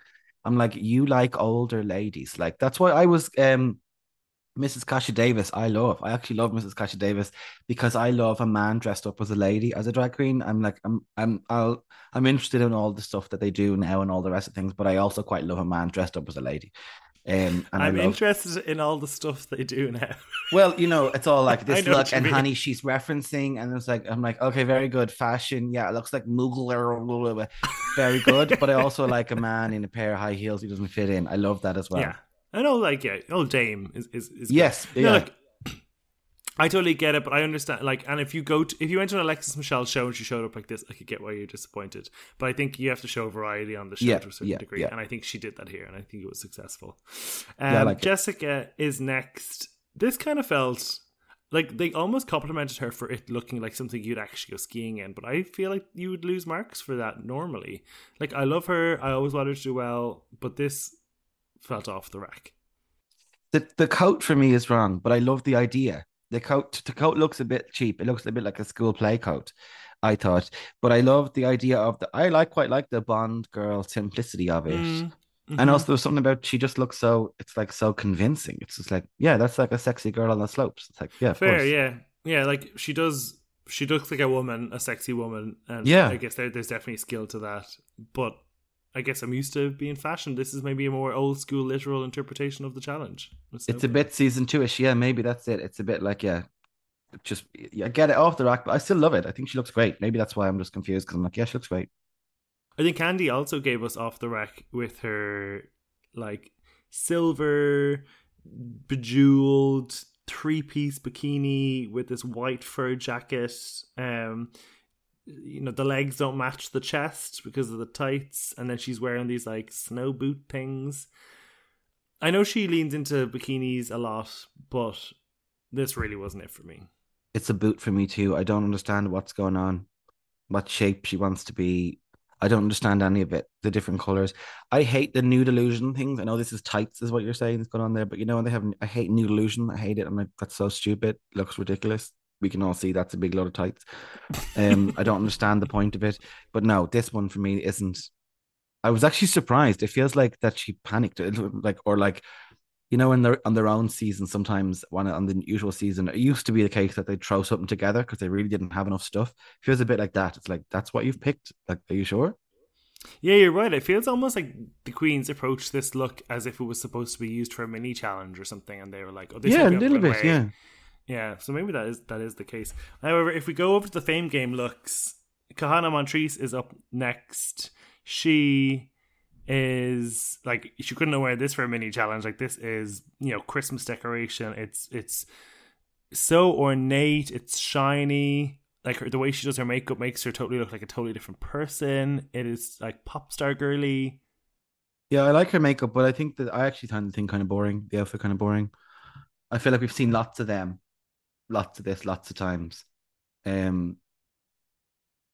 I'm like. You like older ladies, like that's why I was. um Missus Kasha Davis, I love. I actually love Missus Kasha Davis because I love a man dressed up as a lady, as a drag queen. I'm like, I'm, I'm, I'll, I'm interested in all the stuff that they do now and all the rest of things, but I also quite love a man dressed up as a lady. Um, and I'm love... interested in all the stuff they do now. Well, you know, it's all like this look and mean. Honey, she's referencing, and it's like, I'm like, okay, very good fashion. Yeah, it looks like Mughal or very good, but I also like a man in a pair of high heels who doesn't fit in. I love that as well. Yeah. I know, like, yeah, old dame is is, is yes, good. Yeah. No, like, I totally get it, but I understand. Like, and if you go to, if you went to an Alexis Michelle show and she showed up like this, I could get why you're disappointed. But I think you have to show variety on the show yeah, to a certain yeah, degree, yeah. And I think she did that here, and I think it was successful. Um, yeah, like Jessica it. is next. This kind of felt like they almost complimented her for it looking like something you'd actually go skiing in, but I feel like you would lose marks for that normally. Like, I love her, I always want her to do well, but this felt off the rack. The the coat for me is wrong, but I love the idea. The coat the coat looks a bit cheap. It looks a bit like a school play coat, I thought. But I love the idea of the I like quite like the Bond girl simplicity of it. Mm-hmm. And also there was something about she just looks so it's like so convincing. It's just like, yeah, that's like a sexy girl on the slopes. It's like, yeah, fair, yeah. Yeah, like she does she looks like a woman, a sexy woman. And yeah. I guess there, there's definitely skill to that. But I guess I'm used to being fashioned. This is maybe a more old school literal interpretation of the challenge. It's, it's a bit season two-ish. Yeah, maybe that's it. It's a bit like, yeah, just yeah, get it off the rack, but I still love it. I think she looks great. Maybe that's why I'm just confused because I'm like, yeah, she looks great. I think Candy also gave us off the rack with her like silver bejeweled three-piece bikini with this white fur jacket. Um, you know, the legs don't match the chest because of the tights, and then she's wearing these like snow boot things. I know she leans into bikinis a lot, but this really wasn't it for me. It's a boot for me too. I don't understand what's going on, what shape she wants to be. I don't understand any of it, the different colours. I hate the nude illusion things. I know this is tights is what you're saying is going on there, but you know, they have. I hate nude illusion. I hate it. I'm like, that's so stupid. It looks ridiculous. We can all see that's a big load of tights. Um, I don't understand the point of it. But no, this one for me isn't. I was actually surprised. It feels like that she panicked. like Or like, you know, in their, on their own season, sometimes one on the usual season, it used to be the case that they'd throw something together because they really didn't have enough stuff. It feels a bit like that. It's like, that's what you've picked? Like, are you sure? Yeah, you're right. It feels almost like the Queens approached this look as if it was supposed to be used for a mini challenge or something. And they were like, oh, this yeah, a little bit, way. yeah. Yeah, so maybe that is that is the case. However, if we go over to the Fame Game looks, Kahana Montrese is up next. She is like, she couldn't wear this for a mini challenge. Like, this is, you know, Christmas decoration. It's it's so ornate. It's shiny. Like her, the way she does her makeup makes her totally look like a totally different person. It is like pop star girly. Yeah, I like her makeup, but I think that I actually find the thing kind of boring. The outfit kind of boring. I feel like we've seen lots of them. Lots of this, lots of times. Um,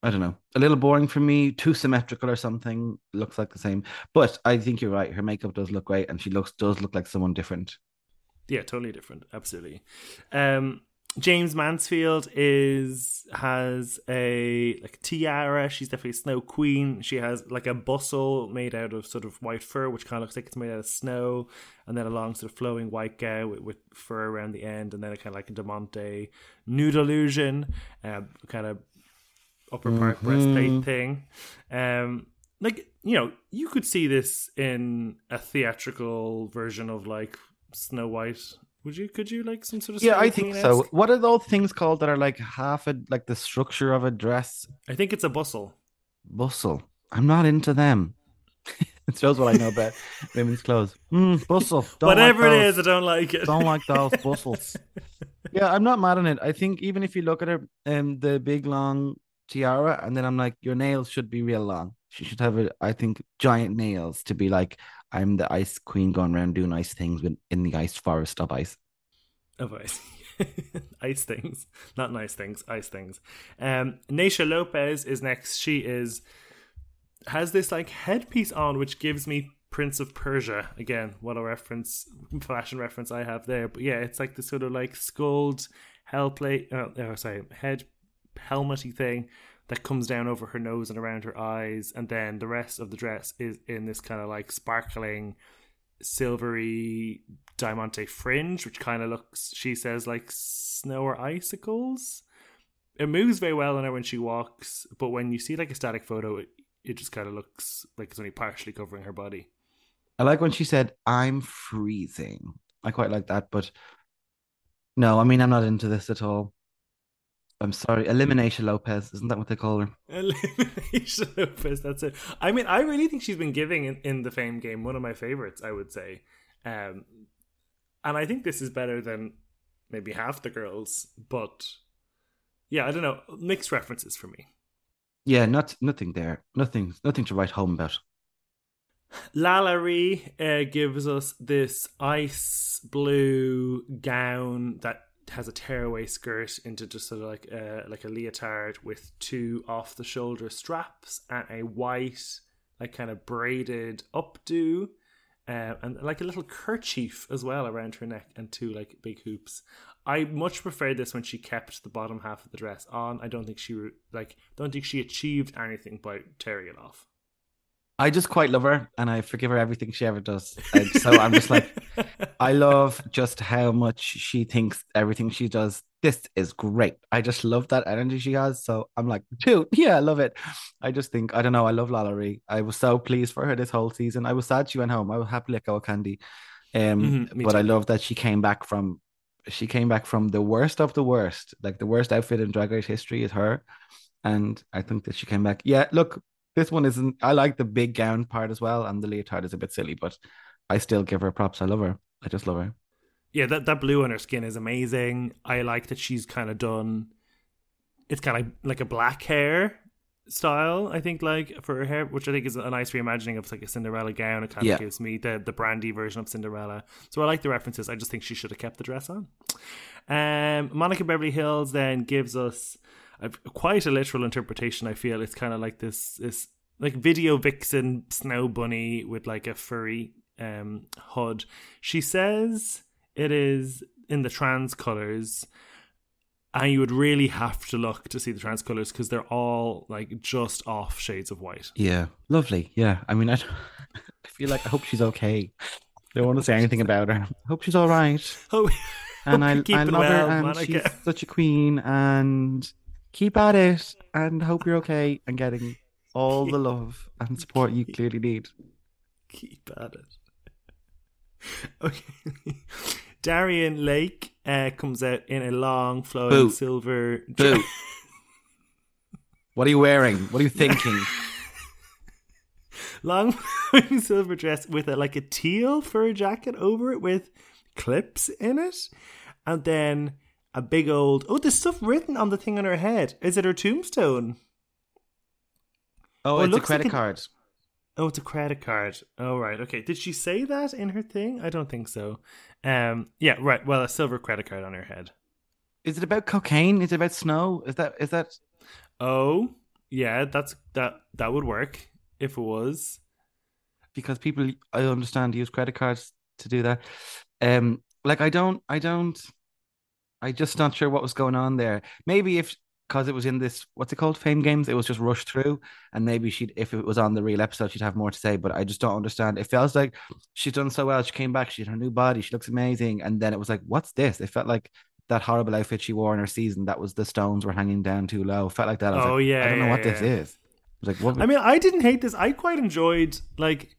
I don't know. A little boring for me. Too symmetrical or something. Looks like the same. But I think you're right. Her makeup does look great, and she looks does look like someone different. Yeah, totally different. Absolutely. Um, James Mansfield is has a like tiara. She's definitely a snow queen. She has like a bustle made out of sort of white fur, which kind of looks like it's made out of snow. And then a long sort of flowing white gown with, with fur around the end, and then a kind of like a Demonte nude illusion, uh, kind of upper part mm-hmm. breastplate thing. Um, like, you know, you could see this in a theatrical version of like Snow White. Would you? Could you like some sort of? Yeah, I think so. What are those things called that are like half a like the structure of a dress? I think it's a bustle. Bustle. I'm not into them. It shows what I know about women's clothes. Mm, bustle. Don't Whatever like it is, I don't like it. Don't like those bustles. Yeah, I'm not mad on it. I think even if you look at her, um, the big long tiara, and then I'm like, your nails should be real long. She should have, a, I think, giant nails to be like, I'm the ice queen going around doing ice things in the ice forest of ice. Of ice. Ice things. Not nice things. Ice things. Um, Neisha Lopez is next. She is... has this like headpiece on, which gives me Prince of Persia again. What a reference, fashion reference I have there. But yeah, it's like this sort of like skulled hell plate. Uh, oh, sorry, head helmety thing that comes down over her nose and around her eyes, and then the rest of the dress is in this kind of like sparkling, silvery diamante fringe, which kind of looks, she says, like snow or icicles. It moves very well on her when she walks, but when you see like a static photo, it, It just kind of looks like it's only partially covering her body. I like when she said, I'm freezing. I quite like that, but no, I mean, I'm not into this at all. I'm sorry. Elimination Lopez. Isn't that what they call her? Elimination Lopez. That's it. I mean, I really think she's been giving in, in the Fame Game one of my favorites, I would say. Um, and I think this is better than maybe half the girls, but yeah, I don't know. Mixed references for me. Yeah, not nothing there. Nothing nothing to write home about. Lala Ri uh, gives us this ice blue gown that has a tearaway skirt into just sort of like a, like a leotard with two off-the-shoulder straps and a white, like kind of braided updo uh, and like a little kerchief as well around her neck and two like big hoops. I much preferred this when she kept the bottom half of the dress on. I don't think she like. Don't think she achieved anything by tearing it off. I just quite love her, and I forgive her everything she ever does. And so I'm just like, I love just how much she thinks everything she does. This is great. I just love that energy she has. So I'm like, dude, yeah, I love it. I just think, I don't know, I love Lala Ri. I was so pleased for her this whole season. I was sad she went home. I would happily let go of Candy, um, mm-hmm, but too. I love that she came back from. She came back from the worst of the worst. Like, the worst outfit in Drag Race history is her. And I think that she came back. Yeah, look, this one isn't... I like the big gown part as well. And the leotard is a bit silly, but I still give her props. I love her. I just love her. Yeah, that, that blue on her skin is amazing. I like that she's kind of done... It's kind of like a black hair style, I think, like, for her, which I think is a nice reimagining of, like, a Cinderella gown. It kind yeah. of gives me the, the brandy version of Cinderella. So I like the references. I just think she should have kept the dress on. Um, Monica Beverly Hills then gives us a, quite a literal interpretation, I feel. It's kind of like this, this like video vixen snow bunny with, like, a furry um, hood. She says it is in the trans colours. And you would really have to look to see the trans colours because they're all, like, just off shades of white. Yeah. Lovely. Yeah. I mean, I, I feel like I hope she's okay. Don't want to say anything about her. I hope she's all right. Oh, and I, I love well, her and Monica. She's such a queen. And keep at it and hope you're okay and getting all the love and support you clearly need. Keep at it. Okay. Darian Lake uh, comes out in a long, flowing Boo. silver... Boo. What are you wearing? What are you thinking? Long, flowing silver dress with a, like a teal fur jacket over it with clips in it. And then a big old... Oh, there's stuff written on the thing on her head. Is it her tombstone? Oh, oh it's it looks a credit like a... card. Oh, it's a credit card. Oh, right. Okay. Did she say that in her thing? I don't think so. Um. Yeah. Right. Well, a silver credit card on her head. Is it about cocaine? Is it about snow? Is that? Is that? Oh, yeah. That's that. That would work if it was, because people, I understand, use credit cards to do that. Um. Like I don't. I don't. I just not sure what was going on there. Maybe if. Because it was in this, what's it called, Fame Games? It was just rushed through, and maybe she'd, if it was on the real episode, she'd have more to say. But I just don't understand. It feels like she's done so well. She came back, she had her new body, she looks amazing, and then it was like, what's this? It felt like that horrible outfit she wore in her season. That was the stones were hanging down too low. It felt like that. I was oh like, yeah, I don't know yeah, what yeah. this is. I was like, what? I mean, I didn't hate this. I quite enjoyed, like,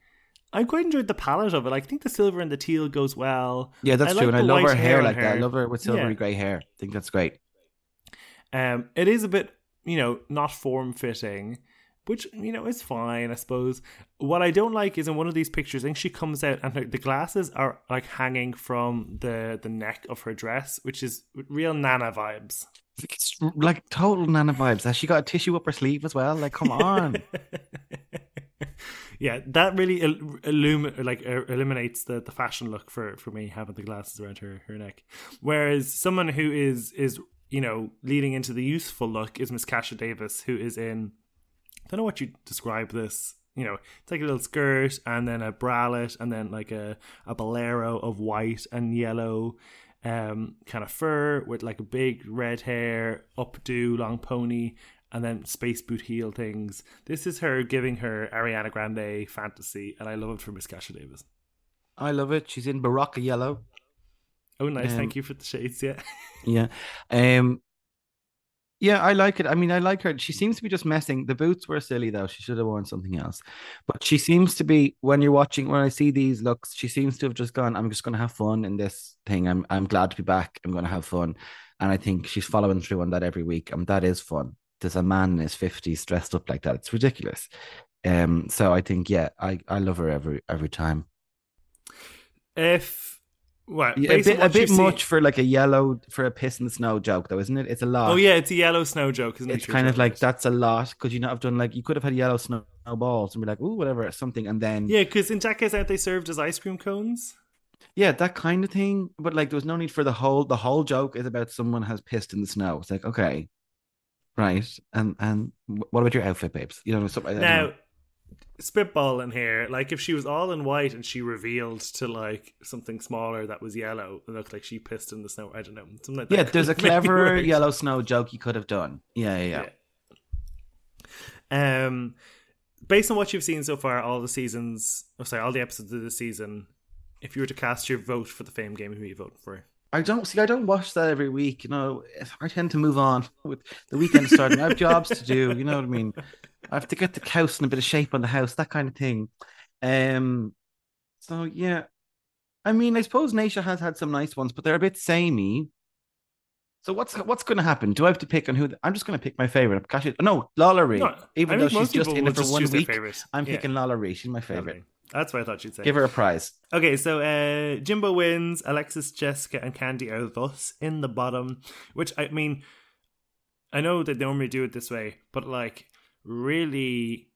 I quite enjoyed the palette of it. I think the silver and the teal goes well. Yeah, that's I true. Like, and I love her hair, hair like her. that. I love her with silvery yeah. grey hair. I think that's great. Um, it is a bit, you know, not form-fitting, which, you know, is fine, I suppose. What I don't like is in one of these pictures, I think she comes out and her, the glasses are, like, hanging from the, the neck of her dress, which is real Nana vibes. It's like total Nana vibes. Has she got a tissue up her sleeve as well? Like, come on. Yeah, that really il- illum- like er- eliminates the, the fashion look for, for me, having the glasses around her, her neck. Whereas someone who is is... you know, leading into the youthful look is Miss Kasha Davis, who is in, I don't know what you describe this, you know, it's like a little skirt and then a bralette and then like a, a bolero of white and yellow um, kind of fur with like a big red hair, updo, long pony, and then space boot heel things. This is her giving her Ariana Grande fantasy, and I love it for Miss Kasha Davis. I love it. She's in Barocca yellow. Oh, nice. Um, Thank you for the shades. Yeah. yeah. Um, yeah, I like it. I mean, I like her. She seems to be just messing. The boots were silly, though. She should have worn something else. But she seems to be, when you're watching, when I see these looks, she seems to have just gone, I'm just going to have fun in this thing. I'm I'm glad to be back. I'm going to have fun. And I think she's following through on that every week. And that is fun. There's a man in his fifties dressed up like that. It's ridiculous. Um. So I think, yeah, I, I love her every every time. If... Well, yeah, a bit, a bit much see... for like a yellow for a piss in the snow joke, though, isn't it? It's a lot. Oh yeah, it's a yellow snow joke, isn't it? It's kind of like that's a lot. Could you not have done like you could have had yellow snowballs and be like, ooh, whatever, something, and then yeah, because in Jackass Out they served as ice cream cones. Yeah, that kind of thing. But like, there was no need for the whole. The whole joke is about someone has pissed in the snow. It's like okay, right, and and what about your outfit, babes? You know, something like that. Now, spitball in here, like if she was all in white and she revealed to like something smaller that was yellow, it looked like she pissed in the snow. I don't know, something like that. Yeah, there's a clever yellow snow joke you could have done. Yeah, yeah, yeah. Um, based on what you've seen so far, all the seasons, oh, sorry, all the episodes of the season, if you were to cast your vote for the Fame Game, who are you voting for? I don't see. I don't watch that every week. You know, I tend to move on with the weekend starting. I have jobs to do. You know what I mean? I have to get the house in a bit of shape on the house, that kind of thing. Um, so yeah, I mean, I suppose Neisha has had some nice ones, but they're a bit samey. So what's what's going to happen? Do I have to pick on who? The, I'm just going to pick my favorite. Gosh, no, Lala Ri. No, even though she's just in it for just one week, I'm yeah. picking Lala Ri. She's my favorite. Okay. That's what I thought you'd say. Give her a prize. Okay, so uh, Jimbo wins. Alexis, Jessica, and Candy are thus in the bottom. Which, I mean, I know they normally do it this way, but like, really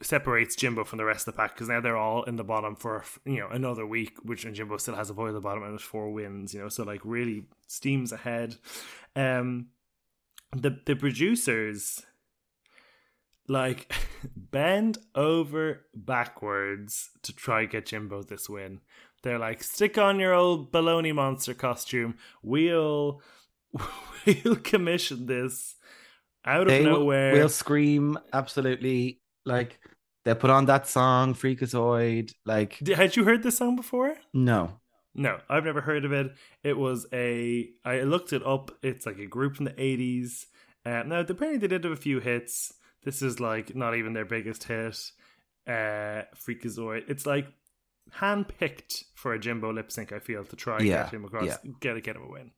separates Jimbo from the rest of the pack, because now they're all in the bottom for, you know, another week, which, and Jimbo still has a boy at the bottom and four wins, you know, so like really steams ahead. Um, the the producers, like, bend over backwards to try get Jimbo this win. They're like, stick on your old baloney monster costume. We'll we'll commission this out they of nowhere. We'll scream, absolutely. Like, they put on that song, Freakazoid. Like, had you heard this song before? No. No, I've never heard of it. It was a... I looked it up. It's like a group from the eighties. Uh, now, apparently they did have a few hits. This is like not even their biggest hit. Uh, Freakazoid. It's like handpicked for a Jimbo lip sync, I feel, to try yeah, and get him across, yeah. get, get him a win.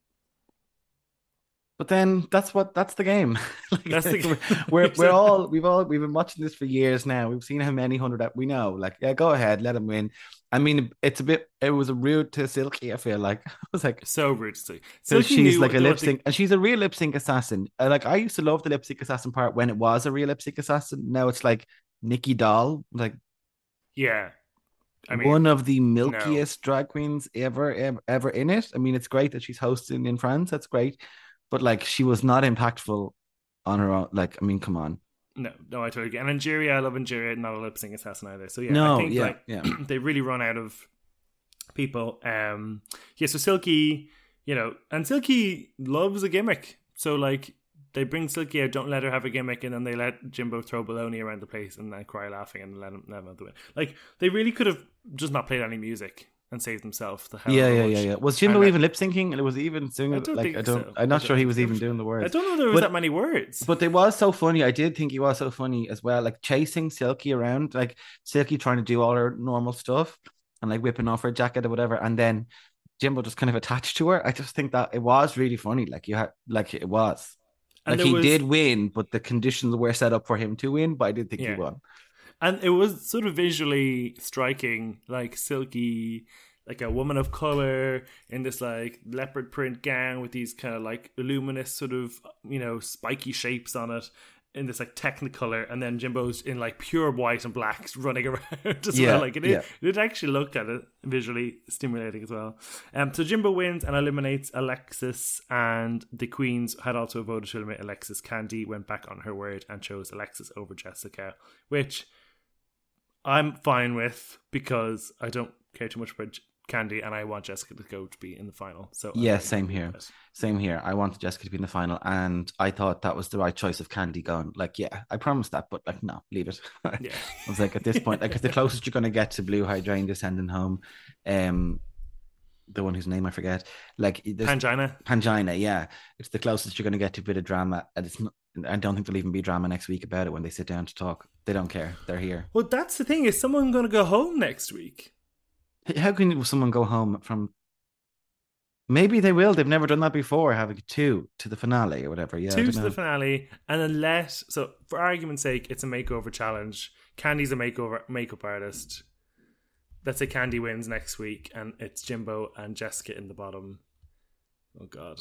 But then that's what that's the game. like, that's the game. we're we're all we've all we've been watching this for years now. We've seen how many hundred that we know. Like, yeah, go ahead, let him win. I mean, it's a bit. It was a rude to Silky. I feel like I was like so rude to Silky. So she's like a lip sync, and she's a real lip sync assassin. Like, I used to love the lip sync assassin part when it was a real lip sync assassin. Now it's like Nikki Doll. Like, yeah. I mean, one of the milkiest no. drag queens ever, ever, ever in it. I mean, it's great that she's hosting in France. That's great, but like, she was not impactful on her own. Like, I mean, come on. No, no, I totally agree. And Nigeria, I love Nigeria. Not a lip sync assassin either. So yeah, no, I think yeah, like yeah. they really run out of people. Um, yeah. So Silky, you know, and Silky loves a gimmick. So like, they bring Silky out, don't let her have a gimmick, and then they let Jimbo throw baloney around the place and then cry laughing and let him let him have the win. Like, they really could have just not played any music and saved themselves the hell. Yeah, yeah, yeah, yeah. Was Jimbo and even lip syncing? It was even singing. I don't like, think I don't, so. I'm not I sure he was even doing the words. I don't know there was but, that many words. But they was so funny. I did think he was so funny as well. Like, chasing Silky around, like Silky trying to do all her normal stuff and like whipping off her jacket or whatever, and then Jimbo just kind of attached to her. I just think that it was really funny. Like, you had, like it was. And like, he was, did win, but the conditions were set up for him to win, but I did think yeah. he won. And it was sort of visually striking, like Silky, like a woman of color in this like leopard print gown with these kind of like luminous sort of, you know, spiky shapes on it in this like technicolor, and then Jimbo's in like pure white and blacks running around as yeah, well. Like, it, yeah. it actually looked at it visually stimulating as well. Um, so Jimbo wins and eliminates Alexis, and the Queens had also voted to eliminate Alexis. Candy went back on her word and chose Alexis over Jessica, which I'm fine with because I don't care too much about Candy, and I want Jessica to go to be in the final. So yeah, same here. Same here. I want Jessica to be in the final, and I thought that was the right choice of Candy gone. Like, yeah, I promised that, but like, no, leave it. Yeah. I was like, at this point, like, it's the closest you're going to get to Blue Hydrangea sending home, um, the one whose name I forget. Like, Pangina. Pangina, yeah. It's the closest you're going to get to a bit of drama, and it's not. I don't think there'll even be drama next week about it when they sit down to talk. They don't care. They're here. Well, that's the thing. Is someone going to go home next week? How can someone go home from... Maybe they will. They've never done that before, having two to the finale or whatever. Yeah, two to the finale, and then let... So, for argument's sake, it's a makeover challenge. Candy's a makeover makeup artist. Let's say Candy wins next week, and it's Jimbo and Jessica in the bottom. Oh, God.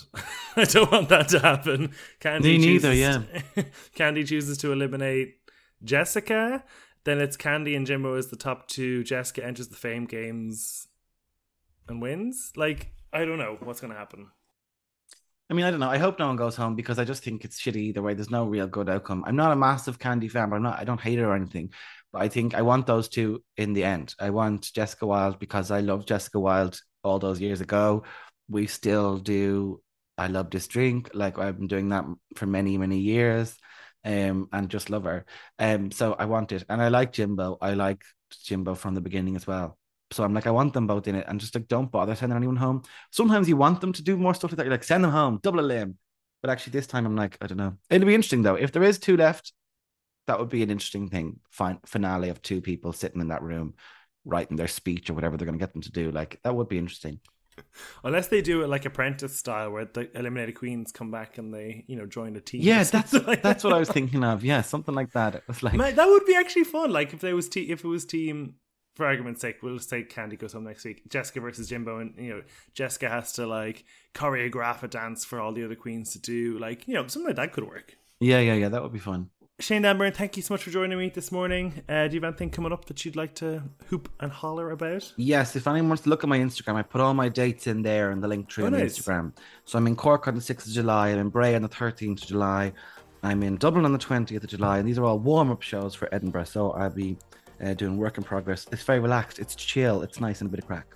I don't want that to happen. Candy Me neither, yeah. To, Candy chooses to eliminate Jessica. Then it's Candy and Jimbo as the top two. Jessica enters the Fame Games and wins. Like, I don't know what's going to happen. I mean, I don't know. I hope no one goes home because I just think it's shitty either way. There's no real good outcome. I'm not a massive Candy fan, but I'm not, I don't hate her or anything. But I think I want those two in the end. I want Jessica Wilde because I loved Jessica Wilde all those years ago. We still do. I love this drink. Like, I've been doing that for many, many years, um, and just love her. Um, so I want it. And I like Jimbo. I like Jimbo from the beginning as well. So I'm like, I want them both in it. And just like, don't bother sending anyone home. Sometimes you want them to do more stuff like that. You're like, send them home, double a limb. But actually this time I'm like, I don't know. It'll be interesting though. If there is two left, that would be an interesting thing. Fin- finale of two people sitting in that room, writing their speech or whatever they're going to get them to do. Like, that would be interesting. Unless they do it like Apprentice style, where the eliminated queens come back and they, you know, join a team. Yeah, that's like that's that. What I was thinking of. Yeah, something like that. It was like, man, that would be actually fun. Like, if there was te- if it was team, for argument's sake, we'll say Candy goes home next week. Jessica versus Jimbo, and you know, Jessica has to like choreograph a dance for all the other queens to do. Like, you know, something like that could work. Yeah, yeah, yeah. That would be fun. Shane Dan Byrne, thank you so much for joining me this morning. Uh, do you have anything coming up that you'd like to hoop and holler about? Yes, if anyone wants to look at my Instagram, I put all my dates in there and the link tree oh, on nice. Instagram. So I'm in Cork on the sixth of July, I'm in Bray on the thirteenth of July, I'm in Dublin on the twentieth of July, and these are all warm-up shows for Edinburgh, so I'll be uh, doing work in progress. It's very relaxed, it's chill, it's nice and a bit of crack.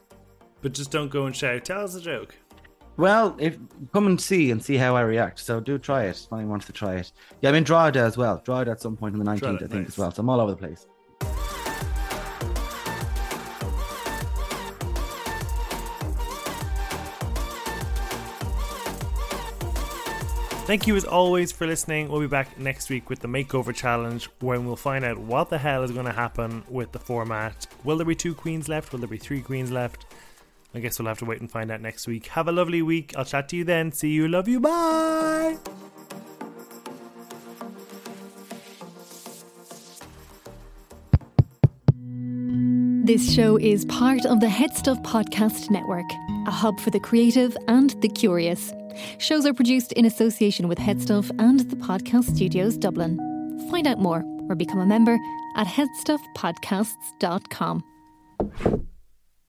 But just don't go and shout, tell us a joke. Well, if come and see and see how I react. So do try it. If anyone wants to try it. Yeah, I'm in Drogheda as well. Drogheda at some point on the nineteenth, Drogheda, I think, nice. as well. So I'm all over the place. Thank you as always for listening. We'll be back next week with the Makeover Challenge, when we'll find out what the hell is going to happen with the format. Will there be two queens left? Will there be three queens left? I guess we'll have to wait and find out next week. Have a lovely week. I'll chat to you then. See you. Love you. Bye. This show is part of the Headstuff Podcast Network, a hub for the creative and the curious. Shows are produced in association with Headstuff and the Podcast Studios Dublin. Find out more or become a member at headstuff podcasts dot com.